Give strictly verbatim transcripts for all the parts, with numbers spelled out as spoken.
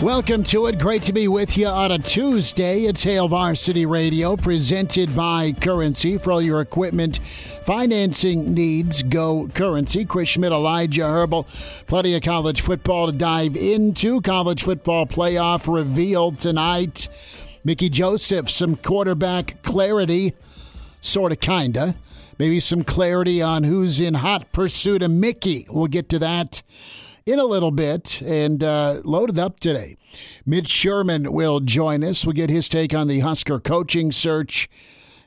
Welcome to it. Great to be with you on a Tuesday. It's Hail Varsity Radio presented by Currency. For all your equipment financing needs, go Currency. Chris Schmidt, Elijah Herbal. Plenty of college football to dive into. College football playoff revealed tonight. Mickey Joseph, some quarterback clarity, sort of, kind of. Maybe some clarity on who's in hot pursuit of Mickey. We'll get to that in a little bit, and uh, loaded up today. Mitch Sherman will join us. We'll get his take on the Husker coaching search,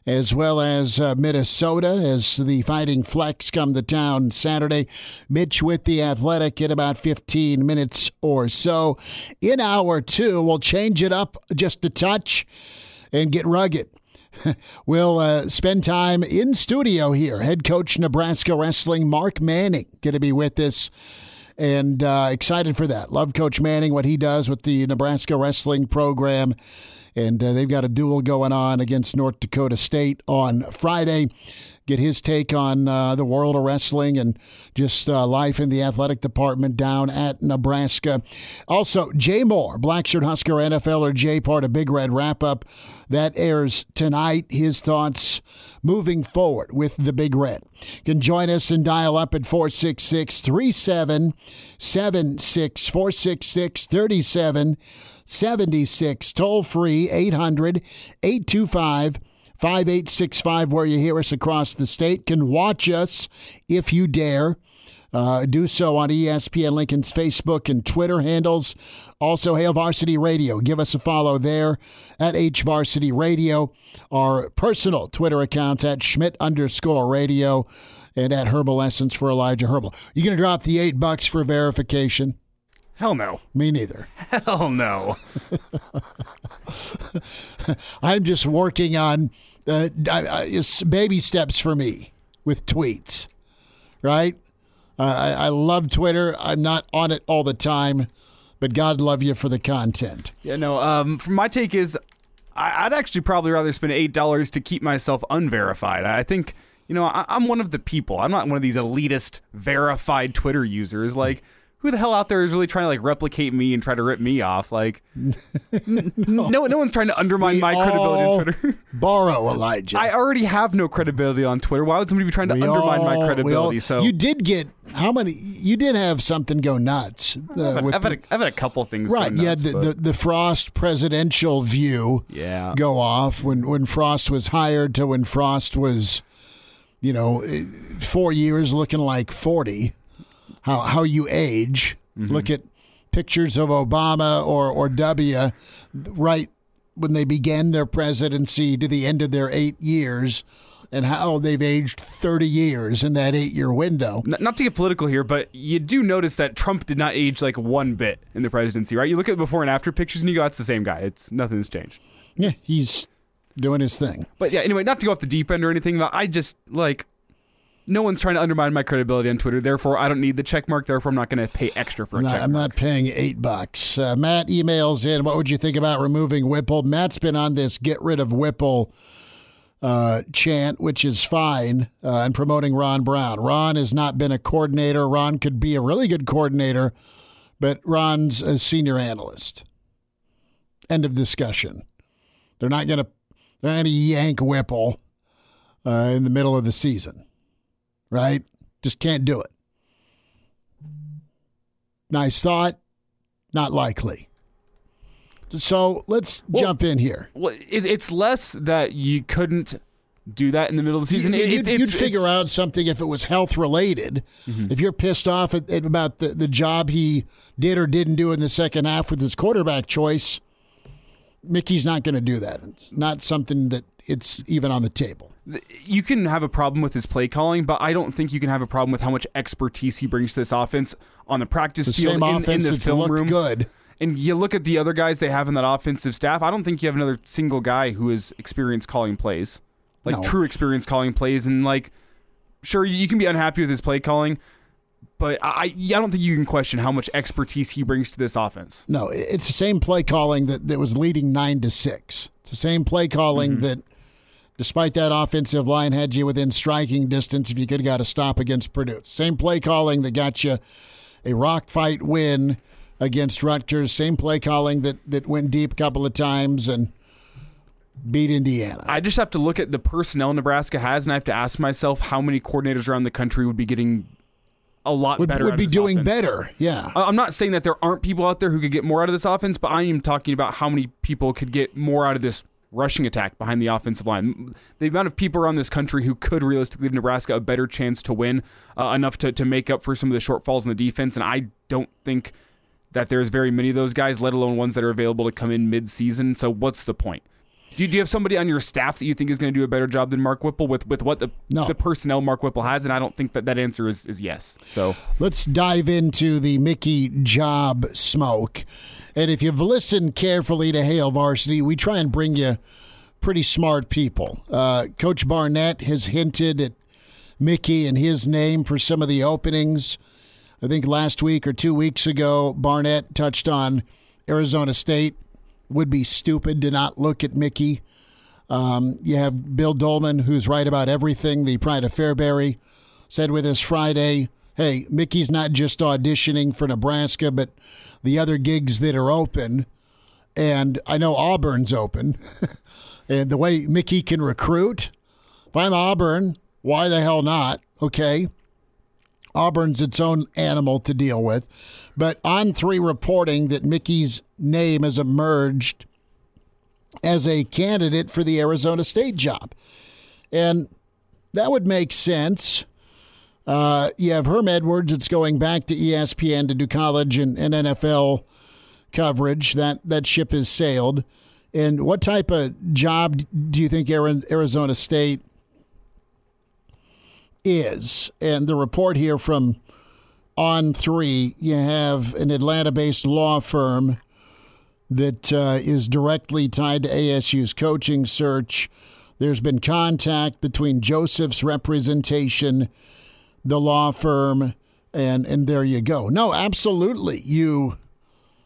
as well as uh, Minnesota, as the Fighting Flex come to town Saturday. Mitch with The Athletic in about fifteen minutes or so. In hour two, we'll change it up just a touch and get rugged. We'll uh, spend time in studio here. Head coach Nebraska Wrestling, Mark Manning, going to be with us. And uh, excited for that. Love Coach Manning, what he does with the Nebraska wrestling program. And uh, they've got a duel going on against North Dakota State on Friday. Get his take on uh, the world of wrestling and just uh, life in the athletic department down at Nebraska. Also, Jay Moore, Blackshirt Husker NFLer Jay, part of Big Red Wrap-Up. That airs tonight. His thoughts moving forward with the Big Red. You can join us and dial up at four six six, three seven seven six, four six six, three seven seven six. Toll free, eight hundred, eight two five, five eight six five, where you hear us across the state. Can watch us if you dare. Uh, do so on E S P N Lincoln's Facebook and Twitter handles. Also, Hail Varsity Radio. Give us a follow there at HVarsity Radio. Our personal Twitter accounts at Schmidt underscore radio and at Herbal Essence for Elijah Herbal. You going to drop the eight bucks for verification? Hell no. Me neither. Hell no. I'm just working on uh, baby steps for me with tweets, right? Uh, I, I love Twitter. I'm not on it all the time, but God love you for the content. Yeah, no, um, my take is I'd actually probably rather spend eight dollars to keep myself unverified. I think, you know, I, I'm one of the people. I'm not one of these elitist verified Twitter users like, who the hell out there is really trying to like replicate me and try to rip me off? Like, n- no. no, no one's trying to undermine we my credibility all on Twitter. Borrow, Elijah. I already have no credibility on Twitter. Why would somebody be trying to we undermine all, my credibility? All, so you did get how many? You did have something go nuts. Uh, I've, had, I've, the, had a, I've had a couple things. Right? Go nuts, yeah. The, the the Frost presidential view. Yeah. Go off when when Frost was hired to when Frost was, you know, four years looking like forty. How how you age, mm-hmm. Look at pictures of Obama or, or W right when they began their presidency to the end of their eight years and how they've aged thirty years in that eight-year window. Not, not to get political here, but you do notice that Trump did not age like one bit in the presidency, right? You look at before and after pictures and you go, it's the same guy. It's nothing's changed. Yeah, he's doing his thing. But yeah, anyway, not to go off the deep end or anything, but I just like... No one's trying to undermine my credibility on Twitter. Therefore, I don't need the check mark. Therefore, I'm not going to pay extra for a no, check mark. I'm not paying eight bucks. Uh, Matt emails in, what would you think about removing Whipple? Matt's been on this get rid of Whipple uh, chant, which is fine, uh, and promoting Ron Brown. Ron has not been a coordinator. Ron could be a really good coordinator, but Ron's a senior analyst. End of discussion. They're not going to they're not going to yank Whipple uh, in the middle of the season. Right? Just can't do it. Nice thought. Not likely. So let's well, jump in here. Well, it, it's less that you couldn't do that in the middle of the season. You, it, you'd, it's, you'd it's, figure it's, out something if it was health-related. Mm-hmm. If you're pissed off at, at about the, the job he did or didn't do in the second half with his quarterback choice, Mickey's not going to do that. It's not something that it's even on the table. You can have a problem with his play calling, but I don't think you can have a problem with how much expertise he brings to this offense on the practice the field, same in, offense in the film room. Good. And you look at the other guys they have in that offensive staff, I don't think you have another single guy who is experienced calling plays. Like, no. True experience calling plays. And, like, sure, you can be unhappy with his play calling, but I, I don't think you can question how much expertise he brings to this offense. No, it's the same play calling that, that was leading nine to six. It's the same play calling mm-hmm. that, despite that offensive line, had you within striking distance if you could have got a stop against Purdue. Same play calling that got you a rock fight win against Rutgers. Same play calling that, that went deep a couple of times and beat Indiana. I just have to look at the personnel Nebraska has, and I have to ask myself how many coordinators around the country would be getting a lot would, better would out be of this doing offense. Better. Yeah, I'm not saying that there aren't people out there who could get more out of this offense, but I am talking about how many people could get more out of this rushing attack behind the offensive line. The amount of people around this country who could realistically give Nebraska a better chance to win, uh, enough to, to make up for some of the shortfalls in the defense, and I don't think that there's very many of those guys, let alone ones that are available to come in mid-season. So what's the point? Do you, do you have somebody on your staff that you think is going to do a better job than Mark Whipple with, with what the, no. the personnel Mark Whipple has? And I don't think that that answer is, is yes. So let's dive into the Mickey job smoke. And if you've listened carefully to Hail Varsity, we try and bring you pretty smart people. Uh, Coach Barnett has hinted at Mickey and his name for some of the openings. I think last week or two weeks ago, Barnett touched on Arizona State. Would be stupid to not look at Mickey. Um, you have Bill Dolman, who's right about everything, the pride of Fairbury, said with us Friday, hey, Mickey's not just auditioning for Nebraska, but the other gigs that are open. And I know Auburn's open. And the way Mickey can recruit, if I'm Auburn, why the hell not? Okay. Auburn's its own animal to deal with. But On three reporting that Mickey's name has emerged as a candidate for the Arizona State job. And that would make sense. Uh, you have Herm Edwards. It's going back to E S P N to do college and, and N F L coverage. That, that ship has sailed. And what type of job do you think Arizona State is? And the report here from On three, you have an Atlanta-based law firm that uh, is directly tied to A S U's coaching search. There's been contact between Joseph's representation, the law firm, and, and there you go. No, absolutely. You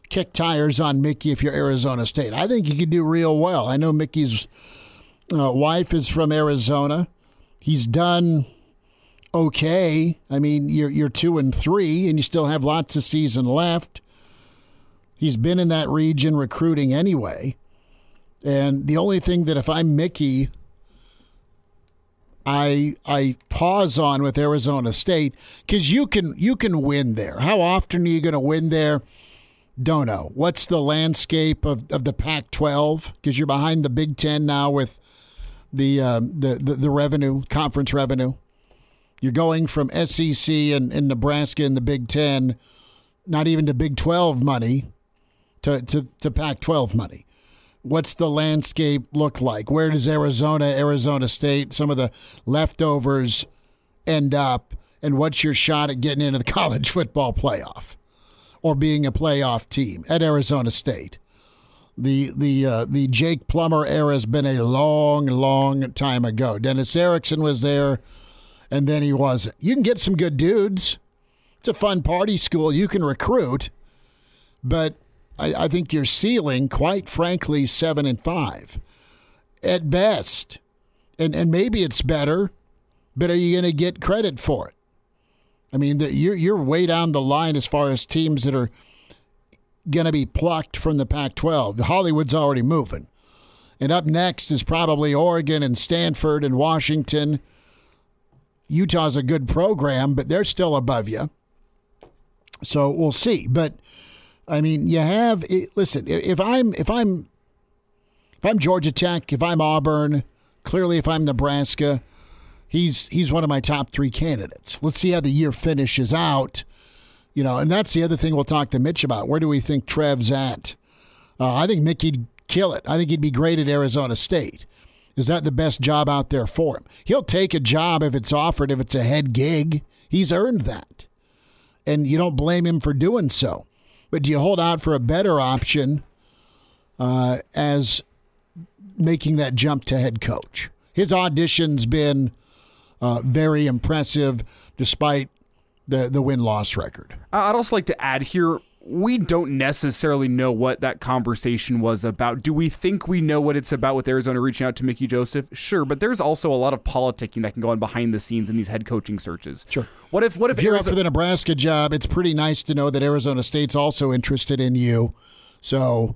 kick tires on Mickey if you're Arizona State. I think you could do real well. I know Mickey's uh, wife is from Arizona. He's done okay. I mean, you're you're two and three, and you still have lots of season left. He's been in that region recruiting anyway. And the only thing that if I'm Mickey, I I pause on with Arizona State, because you can you can win there. How often are you going to win there? Don't know. What's the landscape of, of the Pac twelve? Because you're behind the Big Ten now with the, um, the the the revenue, conference revenue. You're going from S E C and, and Nebraska and the Big Ten, not even to Big twelve money, to, to, to Pac twelve money. What's the landscape look like? Where does Arizona, Arizona State, some of the leftovers end up? And what's your shot at getting into the college football playoff or being a playoff team at Arizona State? The the uh, the Jake Plummer era has been a long, long time ago. Dennis Erickson was there, and then he wasn't. You can get some good dudes. It's a fun party school. You can recruit, but I, I think you're ceiling, quite frankly, seven and five at best. And and maybe it's better, but are you going to get credit for it? I mean, the, you're you're way down the line as far as teams that are going to be plucked from the Pac twelve. Hollywood's already moving, and up next is probably Oregon and Stanford and Washington. Utah's a good program, but they're still above you. So we'll see. But I mean, you have – listen, if I'm if I'm if I'm Georgia Tech, if I'm Auburn, clearly if I'm Nebraska, he's he's one of my top three candidates. Let's see how the year finishes out, you know. And that's the other thing we'll talk to Mitch about. Where do we think Trev's at? Uh, I think Mickey'd kill it. I think he'd be great at Arizona State. Is that the best job out there for him? He'll take a job if it's offered, if it's a head gig. He's earned that. And you don't blame him for doing so. But do you hold out for a better option uh, as making that jump to head coach? His audition's been uh, very impressive despite the, the win-loss record. I'd also like to add here, we don't necessarily know what that conversation was about. Do we think we know what it's about with Arizona reaching out to Mickey Joseph? Sure, but there's also a lot of politicking that can go on behind the scenes in these head coaching searches. Sure. What if what if, if you're Arizona- up for the Nebraska job, it's pretty nice to know that Arizona State's also interested in you. So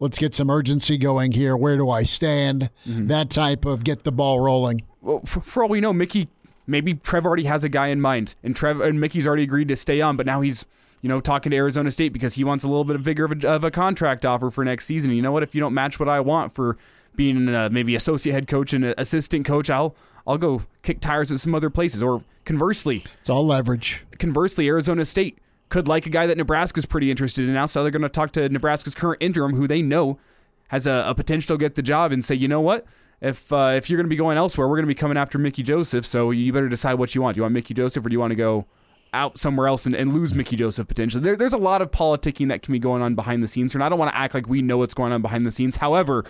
let's get some urgency going here. Where do I stand? Mm-hmm. That type of get the ball rolling. Well, for, for all we know, Mickey, maybe Trev already has a guy in mind, and Trev and Mickey's already agreed to stay on, but now he's, you know, talking to Arizona State because he wants a little bit of bigger of a, of a contract offer for next season. You know what? If you don't match what I want for being uh, maybe associate head coach and assistant coach, I'll I'll go kick tires at some other places. Or conversely, it's all leverage. Conversely, Arizona State could like a guy that Nebraska's pretty interested in now, so they're going to talk to Nebraska's current interim, who they know has a, a potential to get the job, and say, you know what? If uh, if you're going to be going elsewhere, we're going to be coming after Mickey Joseph. So you better decide what you want. Do you want Mickey Joseph, or do you want to go out somewhere else and, and lose Mickey Joseph potentially? There, there's a lot of politicking that can be going on behind the scenes here, and I don't want to act like we know what's going on behind the scenes. However,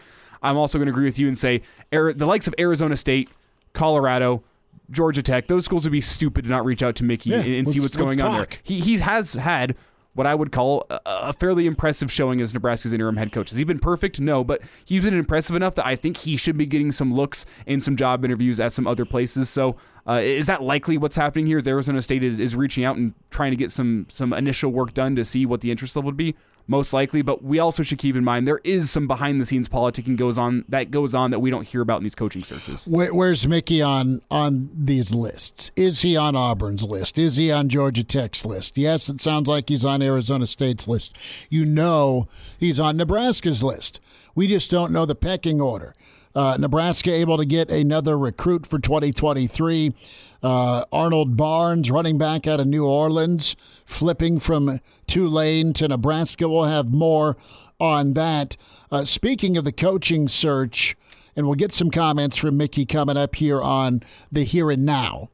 I'm also going to agree with you and say Ari- the likes of Arizona State, Colorado, Georgia Tech, those schools would be stupid to not reach out to Mickey yeah, and, and see what's going on there. He he has had what I would call a, a fairly impressive showing as Nebraska's interim head coach. Has he been perfect? No, but he's been impressive enough that I think he should be getting some looks and some job interviews at some other places. So uh, is that likely what's happening here? Is Arizona State is, is reaching out and trying to get some some initial work done to see what the interest level would be? Most likely, but we also should keep in mind there is some behind-the-scenes politicking goes on that goes on that we don't hear about in these coaching searches. Where, where's Mickey on on these lists? Is he on Auburn's list? Is he on Georgia Tech's list? Yes, it sounds like he's on Arizona State's list. You know he's on Nebraska's list. We just don't know the pecking order. Uh, Nebraska able to get another recruit for twenty twenty-three. Uh, Arnold Barnes, running back out of New Orleans, flipping from Tulane to Nebraska. We'll have more on that. Uh, speaking of the coaching search, and we'll get some comments from Mickey coming up here on the Here and Now.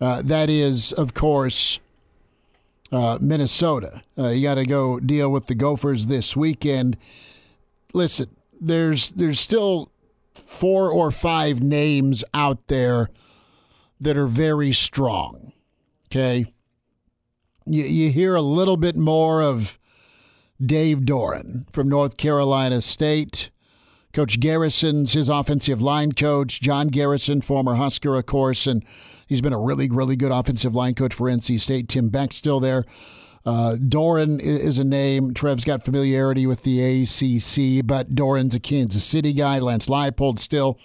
Uh, that is, of course, uh, Minnesota. Uh, you got to go deal with the Gophers this weekend. Listen, there's there's still four or five names out there that are very strong, okay? You, you hear a little bit more of Dave Doran from North Carolina State. Coach Garrison's his offensive line coach, John Garrison, former Husker, of course, and he's been a really, really good offensive line coach for N C State. Tim Beck's still there. Uh, Doran is a name. Trev's got familiarity with the A C C, but Doran's a Kansas City guy. Lance Leipold still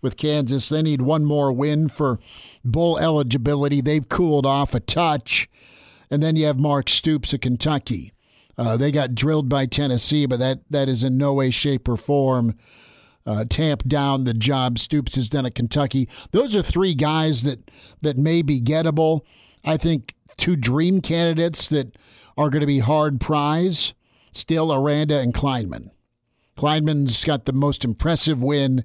with Kansas. They need one more win for bowl eligibility. They've cooled off a touch. And then you have Mark Stoops of Kentucky. Uh, they got drilled by Tennessee, but that, that is in no way, shape, or form uh, tamped down the job Stoops has done at Kentucky. Those are three guys that, that may be gettable. I think two dream candidates that are going to be hard prize, still Aranda and Kleinman. Kleinman's got the most impressive win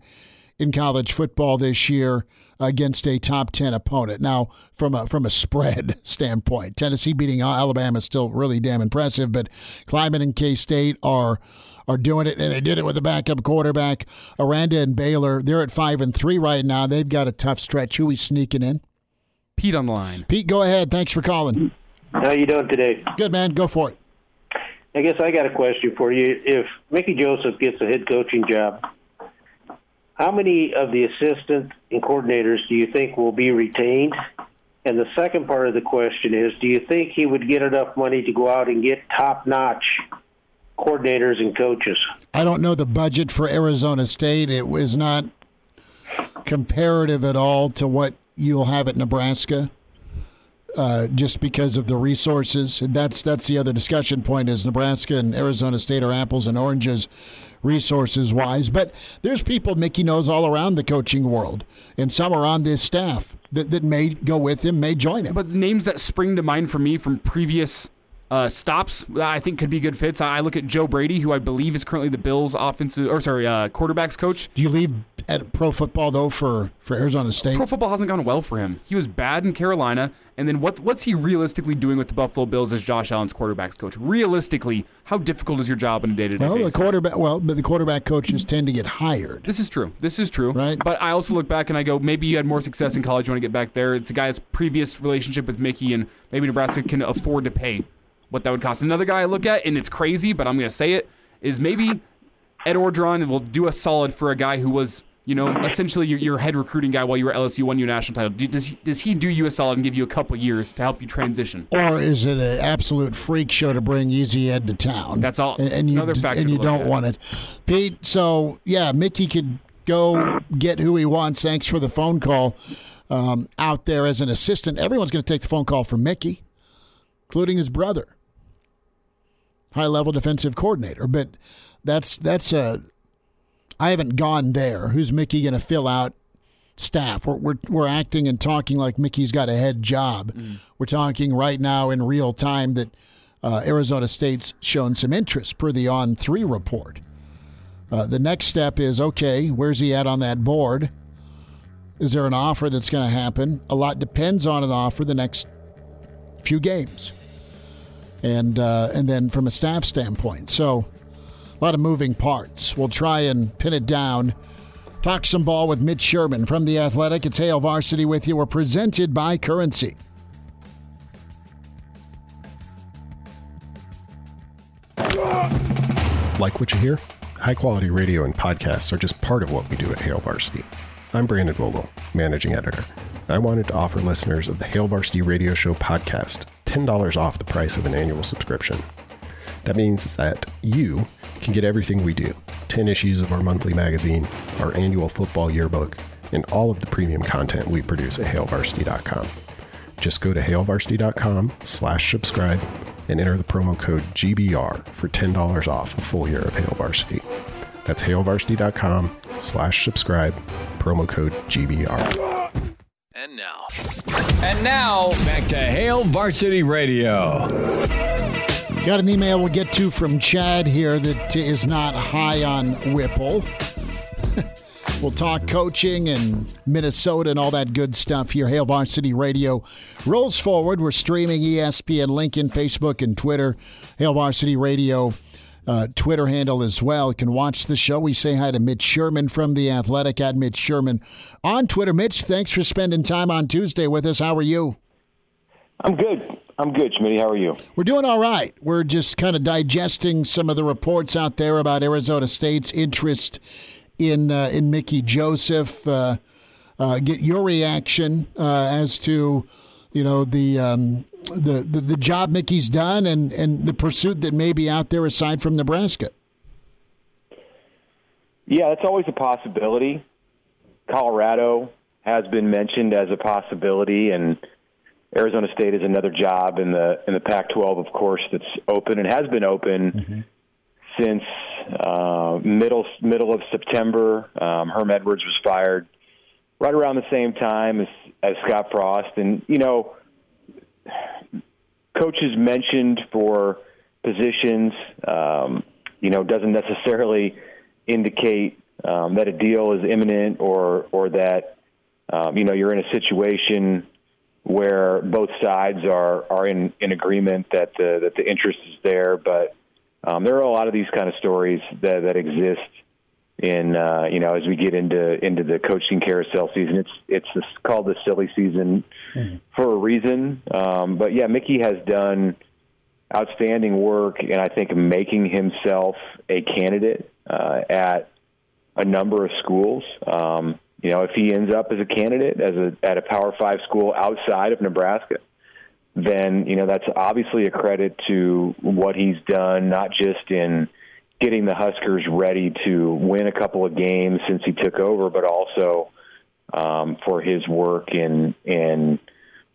in college football this year against a top ten opponent. Now, from a from a spread standpoint, Tennessee beating Alabama is still really damn impressive, but Kleinman and K-State are are doing it, and they did it with a backup quarterback. Aranda and Baylor, they're at five and three right now. They've got a tough stretch. Who is sneaking in? Pete on the line. Pete, go ahead. Thanks for calling. How you doing today? Good, man. Go for it. I guess I got a question for you. If Mickey Joseph gets a head coaching job, how many of the assistant and coordinators do you think will be retained? And the second part of the question is, do you think he would get enough money to go out and get top-notch coordinators and coaches? I don't know the budget for Arizona State. It was not comparative at all to what you'll have at Nebraska. uh, just because of the resources. That's that's the other discussion point is Nebraska and Arizona State are apples and oranges resources-wise. But there's people Mickey knows all around the coaching world, and some are on this staff that, that may go with him, may join him. But names that spring to mind for me from previous Uh, stops, I think, could be good fits. I look at Joe Brady, who I believe is currently the Bills' offensive, or sorry, uh, quarterbacks coach. Do you leave at pro football though for, for Arizona State? Pro football hasn't gone well for him. He was bad in Carolina, and then what? What's he realistically doing with the Buffalo Bills as Josh Allen's quarterbacks coach? Realistically, how difficult is your job on a day-to-day well, basis? The quarterback, well, but the quarterback coaches tend to get hired. This is true. This is true. Right. But I also look back and I go, maybe you had more success in college. You want to get back there? It's a guy's previous relationship with Mickey, and maybe Nebraska can afford to pay what that would cost. Another guy I look at, and it's crazy, but I'm going to say it, is maybe Ed Orgeron will do a solid for a guy who was, you know, essentially your, your head recruiting guy while you were L S U, won you a national title. Do, does, he, does he do you a solid and give you a couple years to help you transition? Or is it an absolute freak show to bring Easy Ed to town? That's all. And, and you, Another factor and you don't at. want it. Pete, so, yeah, Mickey could go get who he wants. Thanks for the phone call um, out there as an assistant. Everyone's going to take the phone call from Mickey, including his brother, high-level defensive coordinator. But that's that's a I haven't gone there. Who's Mickey going to fill out staff? We're, we're we're acting and talking like Mickey's got a head job. Mm. We're talking right now in real time that uh, Arizona State's shown some interest per the On Three report. Uh, the next step is, okay, where's he at on that board? Is there an offer that's going to happen? A lot depends on an offer the next few games. And uh, and then from a staff standpoint. So a lot of moving parts. We'll try and pin it down. Talk some ball with Mitch Sherman from The Athletic. It's Hail Varsity with you. We're presented by Currency. Like what you hear? High-quality radio and podcasts are just part of what we do at Hail Varsity. I'm Brandon Vogel, managing editor. I wanted to offer listeners of the Hail Varsity Radio Show podcast ten dollars off the price of an annual subscription. That means that you can get everything we do, ten issues of our monthly magazine, our annual football yearbook, and all of the premium content we produce at hail varsity dot com. Just go to hail varsity dot com slash subscribe and enter the promo code G B R for ten dollars off a full year of Hail Varsity. That's hail varsity dot com slash subscribe, promo code G B R. And now, and now back to Hail Varsity Radio. Got an email we'll get to from Chad here that is not high on Whipple. We'll talk coaching and Minnesota and all that good stuff here. Hail Varsity Radio rolls forward. We're streaming E S P N, LinkedIn, Facebook, and Twitter. Hail Varsity Radio uh, Twitter handle as well. You can watch the show. We say hi to Mitch Sherman from The Athletic, at Mitch Sherman on Twitter. Mitch, thanks for spending time on Tuesday with us. How are you? I'm good. I'm good, Schmitty. How are you? We're doing all right. We're just kind of digesting some of the reports out there about Arizona State's interest in uh, in Mickey Joseph. Uh, uh, get your reaction uh, as to, you know, the um, The, the the job Mickey's done and, and the pursuit that may be out there aside from Nebraska. Yeah, that's always a possibility. Colorado has been mentioned as a possibility, and Arizona State is another job in the in the Pac twelve, of course, that's open and has been open mm-hmm. since uh, middle middle of September. Um, Herm Edwards was fired right around the same time as as Scott Frost, and you know. Coaches mentioned for positions, um, you know, doesn't necessarily indicate um, that a deal is imminent or or that, um, you know, you're in a situation where both sides are, are in, in agreement that the, that the interest is there. But um, there are a lot of these kind of stories that, that exist in, uh, you know, as we get into into the coaching carousel season. It's it's this, called the silly season mm-hmm. for a reason. Um, but, yeah, Mickey has done outstanding work, and I think making himself a candidate uh, at a number of schools. Um, you know, if he ends up as a candidate as a, at a Power Five school outside of Nebraska, then, you know, that's obviously a credit to what he's done, not just in getting the Huskers ready to win a couple of games since he took over, but also um, for his work in in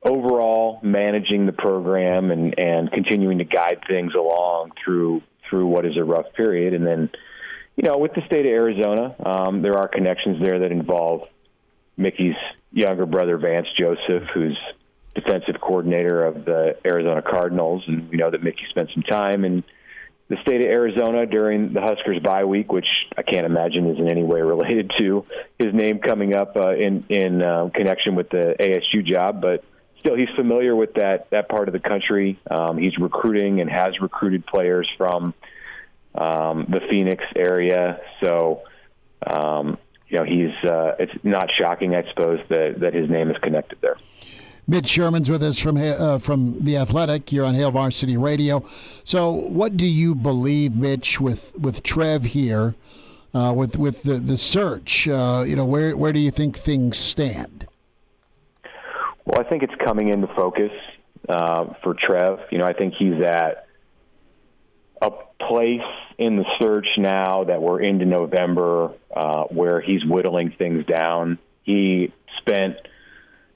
overall managing the program and, and continuing to guide things along through through what is a rough period. And then, you know, with the state of Arizona, um, there are connections there that involve Mickey's younger brother, Vance Joseph, who's defensive coordinator of the Arizona Cardinals. And we know that Mickey spent some time in the state of Arizona during the Huskers bye week, which I can't imagine is in any way related to his name coming up uh, in, in uh, connection with the A S U job. But still, he's familiar with that, that part of the country. Um, he's recruiting and has recruited players from um, the Phoenix area. So, um, you know, he's uh, it's not shocking, I suppose, that, that his name is connected there. Mitch Sherman's with us from uh, from The Athletic. You're on Hail Varsity Radio. So what do you believe, Mitch, with, with Trev here, uh, with with the, the search? Uh, you know, where, where do you think things stand? Well, I think it's coming into focus uh, for Trev. You know, I think he's at a place in the search now that we're into November uh, where he's whittling things down. He spent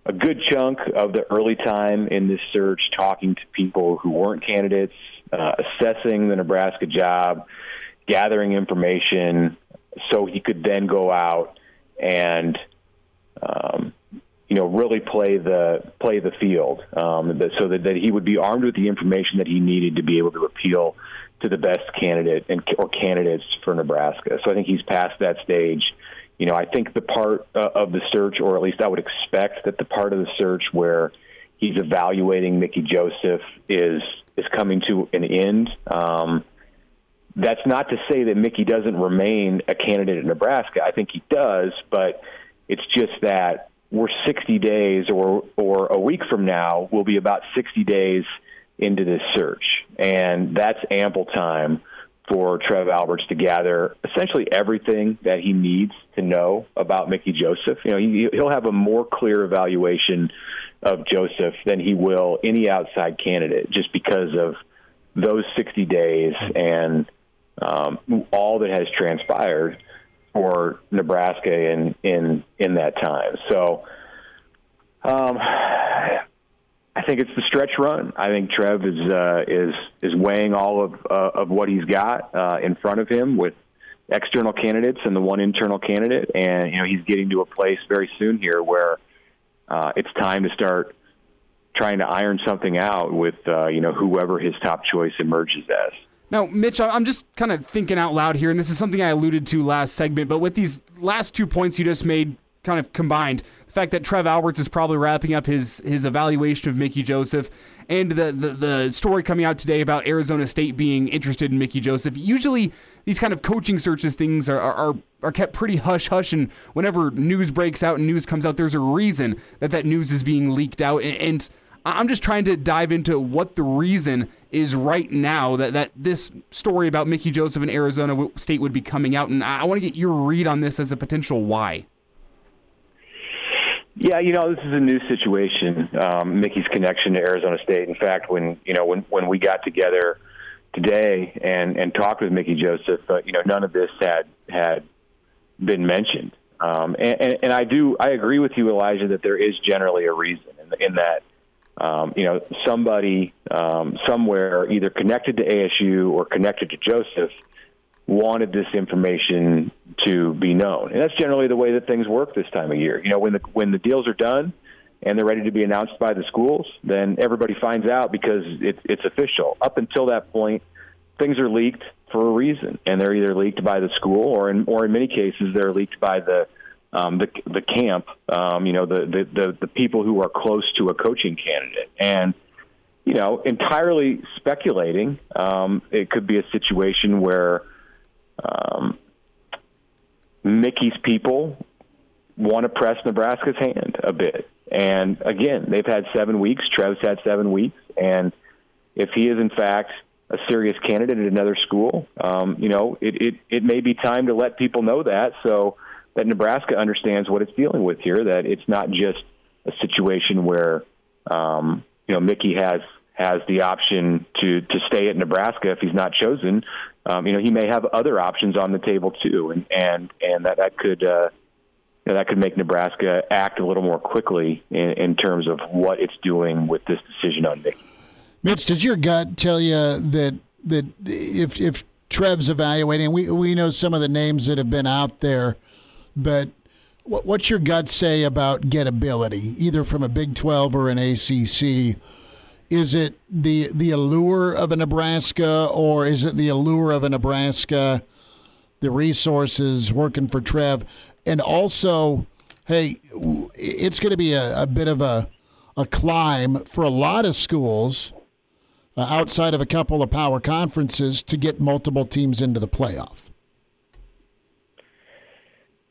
a good chunk of the early time in this search talking to people who weren't candidates, uh, assessing the Nebraska job, gathering information so he could then go out and, um, you know, really play the play the field um, so that, that he would be armed with the information that he needed to be able to appeal to the best candidate and or candidates for Nebraska. So I think he's past that stage. You know, I think the part uh, of the search, or at least I would expect that the part of the search where he's evaluating Mickey Joseph is is coming to an end. Um, that's not to say that Mickey doesn't remain a candidate at Nebraska. I think he does, but it's just that we're sixty days or, or a week from now, we'll be about sixty days into this search, and that's ample time for Trev Alberts to gather essentially everything that he needs to know about Mickey Joseph. You know, he, he'll have a more clear evaluation of Joseph than he will any outside candidate just because of those sixty days and um, all that has transpired for Nebraska in, in, in that time. So um, I think it's the stretch run. I think Trev is uh, is is weighing all of uh, of what he's got uh, in front of him with external candidates and the one internal candidate, and you know he's getting to a place very soon here where uh, it's time to start trying to iron something out with uh, you know whoever his top choice emerges as. Now, Mitch, I'm just kind of thinking out loud here, and this is something I alluded to last segment, but with these last two points you just made kind of combined, the fact that Trev Alberts is probably wrapping up his his evaluation of Mickey Joseph and the, the, the story coming out today about Arizona State being interested in Mickey Joseph. Usually these kind of coaching searches things are are, are kept pretty hush-hush, and whenever news breaks out and news comes out, there's a reason that that news is being leaked out, and, and I'm just trying to dive into what the reason is right now that, that this story about Mickey Joseph and Arizona State would be coming out, and I want to get your read on this as a potential why. Yeah, you know, this is a new situation, um, Mickey's connection to Arizona State. In fact, when you know when, when we got together today and, and talked with Mickey Joseph, uh, you know, none of this had had been mentioned. Um, and, and, and I do I agree with you, Elijah, that there is generally a reason in, in that. Um, you know, somebody um, somewhere either connected to A S U or connected to Joseph wanted this information to be known. And that's generally the way that things work this time of year. You know, when the when the deals are done and they're ready to be announced by the schools, then everybody finds out because it, it's official. Up until that point, things are leaked for a reason, and they're either leaked by the school or in, or in many cases they're leaked by the Um, the the camp, um, you know, the, the, the, the people who are close to a coaching candidate. And, you know, entirely speculating, um, it could be a situation where um, Mickey's people want to press Nebraska's hand a bit. And, again, they've had seven weeks. Trev's had seven weeks. And if he is, in fact, a serious candidate at another school, um, you know, it, it, it may be time to let people know that. So that Nebraska understands what it's dealing with here, that it's not just a situation where, um, you know, Mickey has has the option to, to stay at Nebraska if he's not chosen. Um, you know, he may have other options on the table too, and and, and that, that could uh, you know, that could make Nebraska act a little more quickly in, in terms of what it's doing with this decision on Mickey. Mitch, does your gut tell you that that if if Trev's evaluating, we we know some of the names that have been out there, but what, what's your gut say about gettability, either from a Big twelve or an A C C? Is it the the allure of a Nebraska, or is it the allure of a Nebraska, the resources working for Trev, and also, hey, it's going to be a, a bit of a a climb for a lot of schools uh, outside of a couple of power conferences to get multiple teams into the playoff?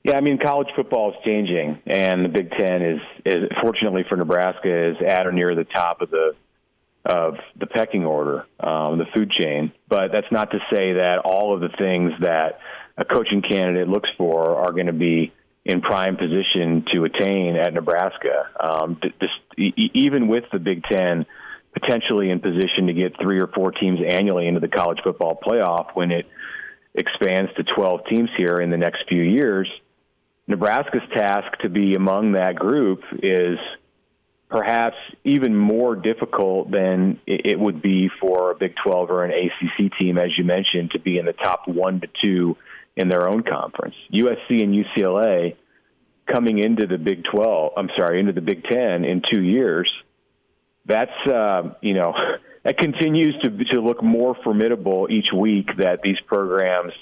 Yeah, I mean, college football is changing, and the Big Ten is, is fortunately for Nebraska, is at or near the top of the of the pecking order, um, the food chain. But that's not to say that all of the things that a coaching candidate looks for are going to be in prime position to attain at Nebraska. Um, this, even with the Big Ten potentially in position to get three or four teams annually into the college football playoff when it expands to twelve teams here in the next few years, Nebraska's task to be among that group is perhaps even more difficult than it would be for a Big twelve or an A C C team, as you mentioned, to be in the top one to two in their own conference. U S C and U C L A coming into the Big twelve, I'm sorry, into the Big Ten in two years, that's, uh, you know, that continues to to look more formidable each week that these programs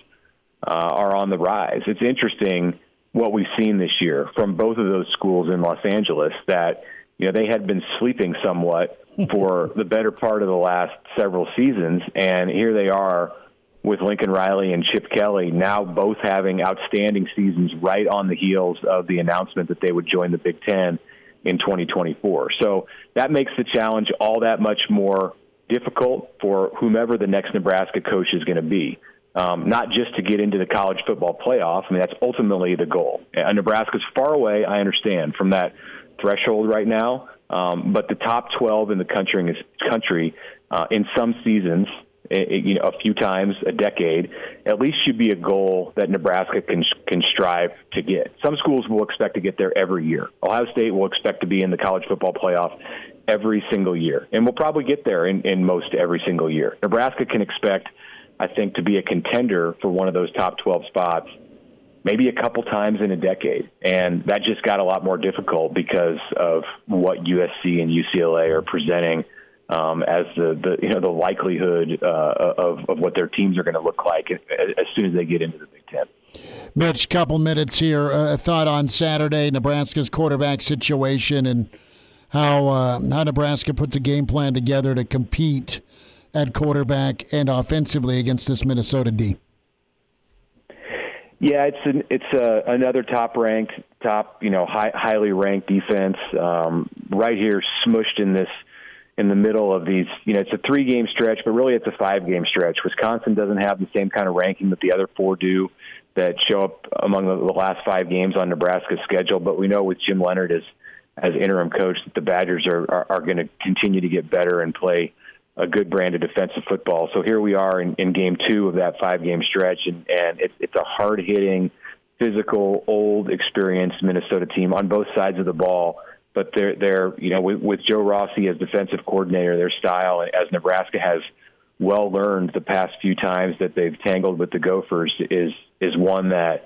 uh, are on the rise. It's interesting what we've seen this year from both of those schools in Los Angeles that, you know, they had been sleeping somewhat for the better part of the last several seasons, and here they are with Lincoln Riley and Chip Kelly, now both having outstanding seasons right on the heels of the announcement that they would join the Big Ten in twenty twenty-four. So that makes the challenge all that much more difficult for whomever the next Nebraska coach is going to be, um, not just to get into the college football playoff. I mean, that's ultimately the goal. And Nebraska's far away, I understand, from that threshold right now, um, but the top twelve in the country, in, country, uh, in some seasons, It, you know, a few times a decade, at least should be a goal that Nebraska can can strive to get. Some schools will expect to get there every year. Ohio State will expect to be in the college football playoff every single year, and will probably get there in, in most every single year. Nebraska can expect, I think, to be a contender for one of those top twelve spots maybe a couple times in a decade, and that just got a lot more difficult because of what U S C and U C L A are presenting Um, as the, the you know the likelihood uh, of of what their teams are going to look like as, as soon as they get into the Big Ten. Mitch, couple minutes here. A uh, thought on Saturday, Nebraska's quarterback situation and how uh, how Nebraska puts a game plan together to compete at quarterback and offensively against this Minnesota D. Yeah, it's an, it's a, another top ranked, top you know high, highly ranked defense um, right here, smushed in this. in the middle of these, you know, it's a three-game stretch, but really it's a five-game stretch. Wisconsin doesn't have the same kind of ranking that the other four do that show up among the last five games on Nebraska's schedule. But we know with Jim Leonhard as, as interim coach that the Badgers are, are, are going to continue to get better and play a good brand of defensive football. So here we are in, in game two of that five-game stretch, and, and it's, it's a hard-hitting, physical, old, experienced Minnesota team on both sides of the ball. But they're, they're, you know, with, with Joe Rossi as defensive coordinator, their style, as Nebraska has well learned the past few times that they've tangled with the Gophers, is is one that,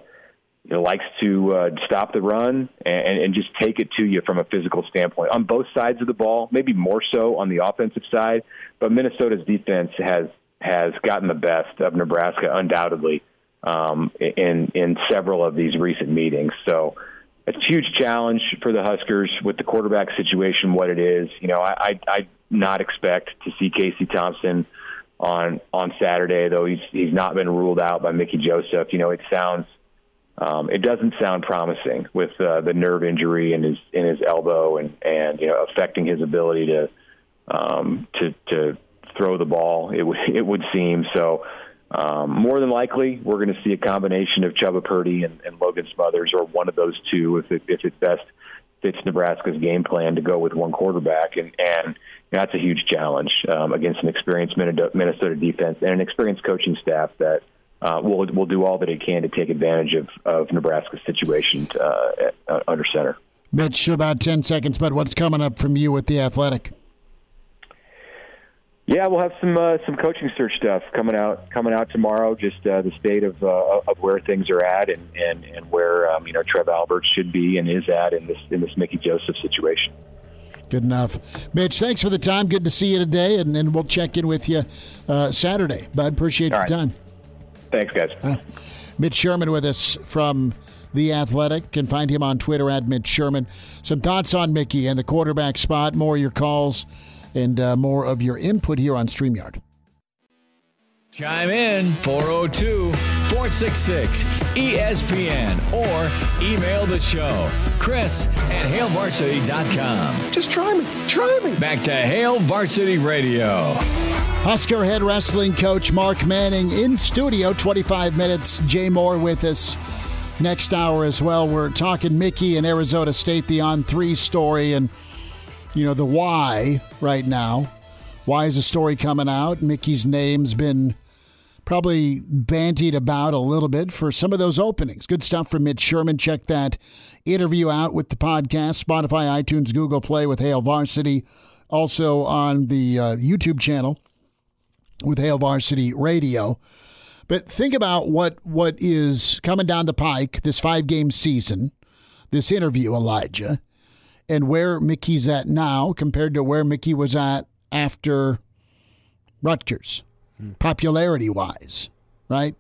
you know, likes to uh, stop the run and, and just take it to you from a physical standpoint on both sides of the ball. Maybe more so on the offensive side, but Minnesota's defense has has gotten the best of Nebraska undoubtedly um, in in several of these recent meetings. So. It's a huge challenge for the Huskers with the quarterback situation, what it is. You know, I, I, I not expect to see Casey Thompson on on Saturday, though he's he's not been ruled out by Mickey Joseph. You know, it sounds um, it doesn't sound promising with uh, the nerve injury in his in his elbow and, and you know affecting his ability to um, to to throw the ball. It would it would seem so. Um, more than likely, we're going to see a combination of Chubba Purdy and, and Logan Smothers, or one of those two, if it, if it best fits Nebraska's game plan to go with one quarterback. And, and that's a huge challenge um, against an experienced Minnesota defense and an experienced coaching staff that uh, will will do all that it can to take advantage of, of Nebraska's situation to, uh, at, uh, under center. Mitch, about ten seconds, but what's coming up from you with The Athletic? Yeah, we'll have some uh, some coaching search stuff coming out coming out tomorrow. Just uh, the state of uh, of where things are at, and and and where um, you know Trev Alberts should be and is at in this in this Mickey Joseph situation. Good enough, Mitch. Thanks for the time. Good to see you today, and, and we'll check in with you uh, Saturday. Bud, appreciate your time. Thanks, guys. Uh, Mitch Sherman with us from The Athletic. Can find him on Twitter at Mitch Sherman. Some thoughts on Mickey and the quarterback spot. More of your calls. And uh, more of your input here on StreamYard. Chime in four oh two, four six six, E S P N or email the show, Chris at Hail Varsity dot com. Just try me. Try me. Back to Hail Varsity Radio. Husker head wrestling coach Mark Manning in studio, twenty-five minutes. Jay Moore with us next hour as well. We're talking Mickey and Arizona State, the on three story, and you know, the why right now. Why is the story coming out? Mickey's name's been probably bantied about a little bit for some of those openings. Good stuff from Mitch Sherman. Check that interview out with the podcast, Spotify, iTunes, Google Play with Hail Varsity. Also on the uh, YouTube channel with Hail Varsity Radio. But think about what what is coming down the pike this five-game season, this interview, Elijah, and where Mickey's at now compared to where Mickey was at after Rutgers, hmm. popularity-wise, right?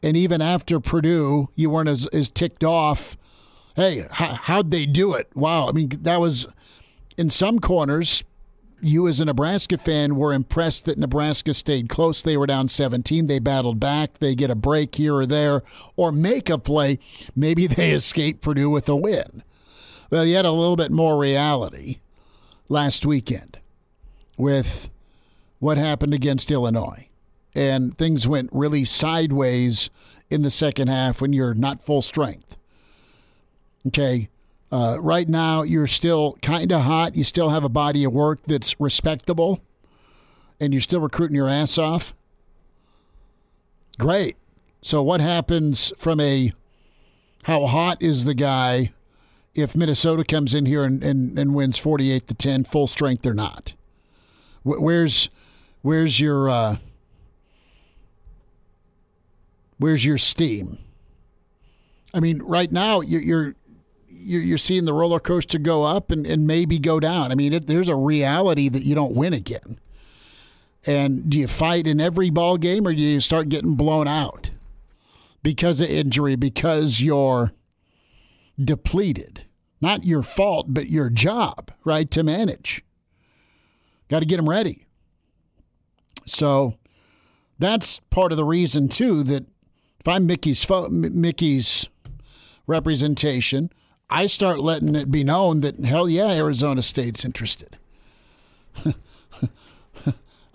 And even after Purdue, you weren't as, as ticked off. Hey, how, how'd they do it? Wow. I mean, that was, in some corners, you as a Nebraska fan were impressed that Nebraska stayed close. They were down seventeen. They battled back. They get a break here or there or make a play. Maybe they escape Purdue with a win. Well, you had a little bit more reality last weekend with what happened against Illinois. And things went really sideways in the second half when you're not full strength. Okay, uh, right now you're still kind of hot. You still have a body of work that's respectable. And you're still recruiting your ass off. Great. So what happens from a how hot is the guy if Minnesota comes in here and, and, and wins forty-eight to ten, full strength or not? Where's where's your uh, where's your steam? I mean, right now you're you're you're seeing the roller coaster go up and, and maybe go down. I mean, it, there's a reality that you don't win again. And do you fight in every ball game, or do you start getting blown out because of injury, because you're depleted? Not your fault, but your job, right, to manage. Got to get them ready. So that's part of the reason, too, that if I'm Mickey's fo- Mickey's representation, I start letting it be known that, hell yeah, Arizona State's interested.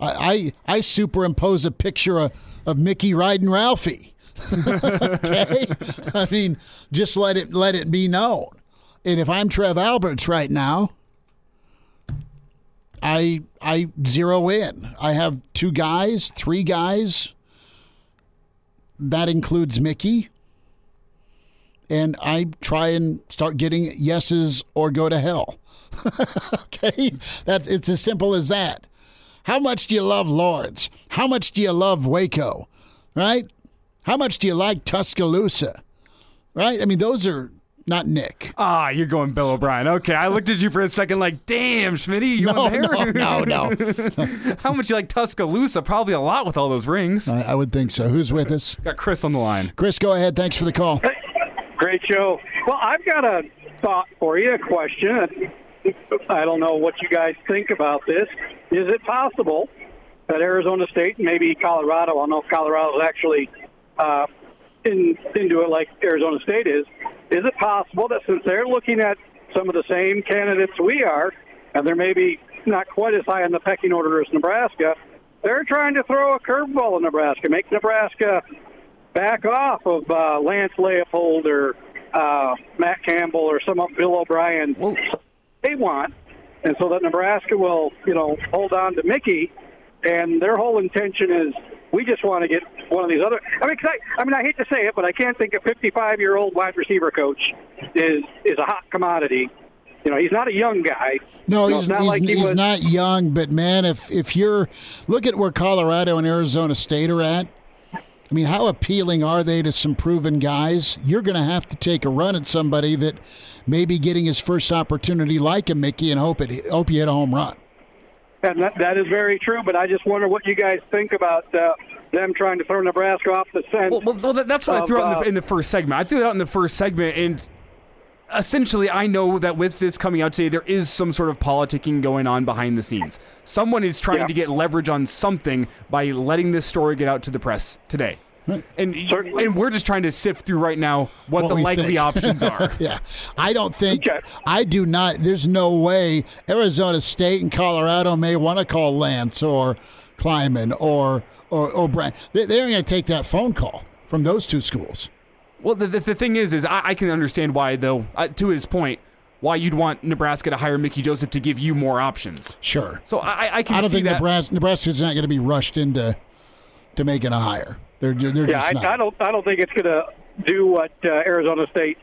I, I I superimpose a picture of, of Mickey riding Ralphie. Okay, I mean, just let it let it be known. And if I'm Trev Alberts right now, I I zero in. I have two guys, three guys. That includes Mickey. And I try and start getting yeses or go to hell. Okay, that's it's as simple as that. How much do you love Lawrence? How much do you love Waco? Right? How much do you like Tuscaloosa? Right? I mean, those are not Nick. Ah, you're going Bill O'Brien. Okay, I looked at you for a second like, damn, Schmitty, you no, embarrassed. No, no, no. How much you like Tuscaloosa? Probably a lot with all those rings. I, I would think so. Who's with us? Got Chris on the line. Chris, go ahead. Thanks for the call. Great show. Well, I've got a thought for you, a question. I don't know what you guys think about this. Is it possible that Arizona State, maybe Colorado, I don't know if Colorado is actually – Uh, in, into it like Arizona State is, is it possible that since they're looking at some of the same candidates we are, and they're maybe not quite as high in the pecking order as Nebraska, they're trying to throw a curveball at Nebraska, make Nebraska back off of uh, Lance Leipold or uh, Matt Campbell or some of Bill O'Brien Whoa. They want, and so that Nebraska will, you know, hold on to Mickey, and their whole intention is we just want to get – one of these other. I mean, cause I, I mean, I hate to say it, but I can't think a fifty-five-year-old wide receiver coach is is a hot commodity. You know, he's not a young guy. No, he's, he's, not, he's, like he he's was, not young. But man, if if you're look at where Colorado and Arizona State are at. I mean, how appealing are they to some proven guys? You're going to have to take a run at somebody that may be getting his first opportunity like a Mickey and hope it hope you hit a home run. And that, that is very true, but I just wonder what you guys think about uh, them trying to throw Nebraska off the scent. Well, well, well that's what of, I threw out in the, in the first segment. I threw that out in the first segment, and essentially I know that with this coming out today, there is some sort of politicking going on behind the scenes. Someone is trying yeah. to get leverage on something by letting this story get out to the press today. And Certainly. and we're just trying to sift through right now what, what the likely think. options are. yeah, I don't think okay. I do not. There's no way Arizona State and Colorado may want to call Lance or Kleiman or or O'Brien. They, they're going to take that phone call from those two schools. Well, the the, the thing is, is I, I can understand why, though. Uh, to his point, why you'd want Nebraska to hire Mickey Joseph to give you more options. Sure. So I, I can. I don't see think that. Nebraska Nebraska's not going to be rushed into to making a hire. They're, they're yeah, I, I don't. I don't think it's going to do what uh, Arizona State,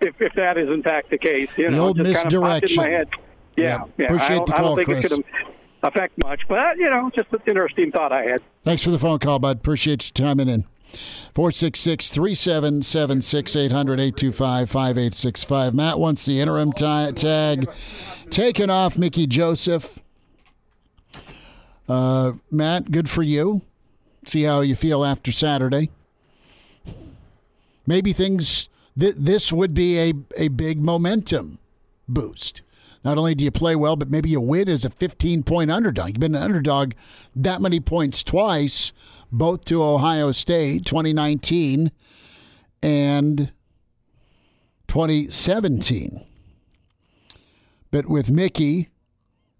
if, if that is in fact the case. You know, the just misdirection. Kind of popped in my head. Yeah, yeah. yeah. Appreciate I don't, the call, I don't think Chris. It's going to affect much, but you know, just an interesting thought I had. Thanks for the phone call, bud. Appreciate you chiming in. four six six, three seven seven six, eight hundred, eight two five, five eight six five. Matt wants the interim t- tag taken off Mickey Joseph. Uh, Matt, good for you. See how you feel after Saturday. Maybe things, th- this would be a, a big momentum boost. Not only do you play well, but maybe you win as a fifteen-point underdog. You've been an underdog that many points twice, both to Ohio State, twenty nineteen and twenty seventeen. But with Mickey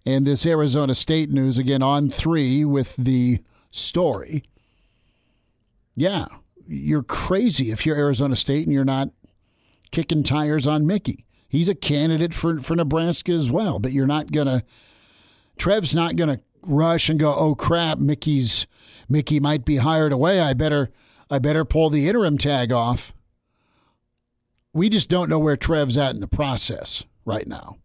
and this Arizona State news, again, on three with the story, yeah, you're crazy if you're Arizona State and you're not kicking tires on Mickey. He's a candidate for, for Nebraska as well, but you're not going to – Trev's not going to rush and go, oh, crap, Mickey's Mickey might be hired away. I better I better pull the interim tag off. We just don't know where Trev's at in the process right now.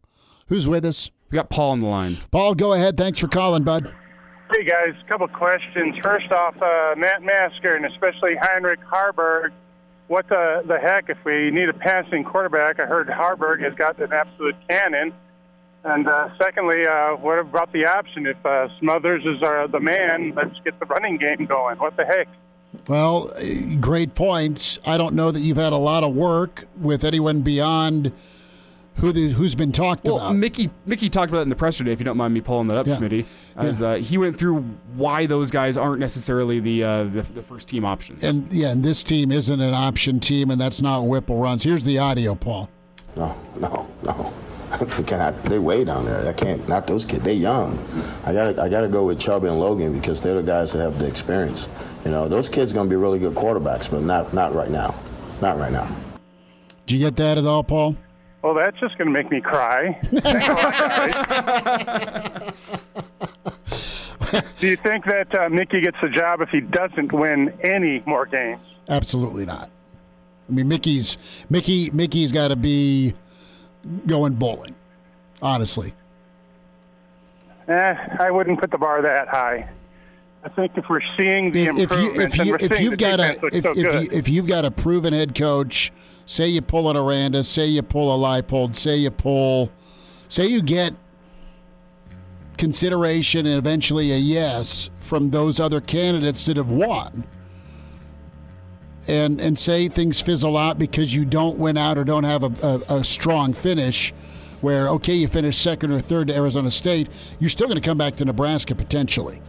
Who's with us? We got Paul on the line. Paul, go ahead. Thanks for calling, bud. Hey, guys, a couple questions. First off, uh, Matt Masker and especially Heinrich Harburg, what the, the heck if we need a passing quarterback? I heard Harburg has got an absolute cannon. And uh, secondly, uh, what about the option? If uh, Smothers is uh, the man, let's get the running game going. What the heck? Well, great points. I don't know that you've had a lot of work with anyone beyond Who the, who's been talked well, about. Well, Mickey Mickey talked about that in the press today, if you don't mind me pulling that up, yeah. Smitty. As, yeah. uh, he went through why those guys aren't necessarily the, uh, the the first team options. And yeah, and this team isn't an option team, and that's not Whipple runs. Here's the audio, Paul. No, no, no. They cannot, they're way down there. I can't, not those kids. They're young. I gotta, I gotta go with Chubb and Logan because they're the guys that have the experience. You know, those kids are gonna be really good quarterbacks, but not not right now, not right now. Do you get that at all, Paul? Well, that's just going to make me cry. Do you think that uh, Mickey gets the job if he doesn't win any more games? Absolutely not. I mean, Mickey's Mickey Mickey's got to be going bowling, honestly. Eh, I wouldn't put the bar that high. I think if we're seeing the improvements, if, you, if, you, if you've got a if, so if, you, if you've got a proven head coach. Say you pull an Aranda, say you pull a Leipold, say you pull, say you get consideration and eventually a yes from those other candidates that have won. And and say things fizzle out because you don't win out or don't have a, a, a strong finish where, okay, you finish second or third to Arizona State, you're still going to come back to Nebraska potentially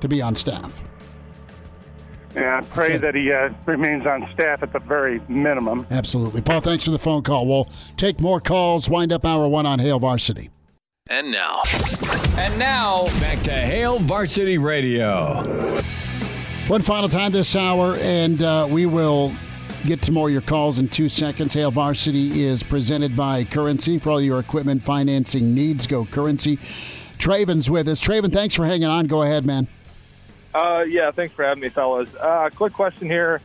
to be on staff. Yeah, I pray that he uh, remains on staff at the very minimum. Absolutely. Paul, thanks for the phone call. We'll take more calls, wind up hour one on Hail Varsity. And now. And now, back to Hail Varsity Radio. One final time this hour, and uh, we will get to more of your calls in two seconds. Hail Varsity is presented by Currency. For all your equipment financing needs, go Currency. Traven's with us. Traven, thanks for hanging on. Go ahead, man. Uh, yeah, thanks for having me, fellas. Uh, quick question here.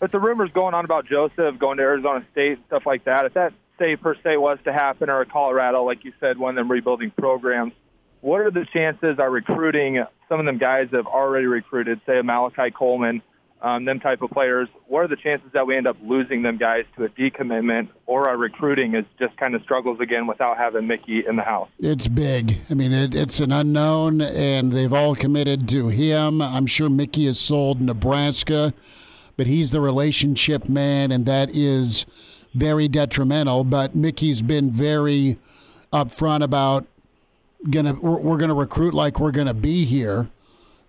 With the rumors going on about Joseph going to Arizona State and stuff like that, if that, say, per se was to happen, or Colorado, like you said, one of them rebuilding programs, what are the chances are recruiting some of them guys that have already recruited, say, a Malachi Coleman, um, them type of players, what are the chances that we end up losing them guys to a decommitment, or our recruiting is just kind of struggles again without having Mickey in the house? It's big. I mean, it, it's an unknown, and they've all committed to him. I'm sure Mickey has sold Nebraska, but he's the relationship man, and that is very detrimental. But Mickey's been very upfront about gonna we're, we're going to recruit like we're going to be here,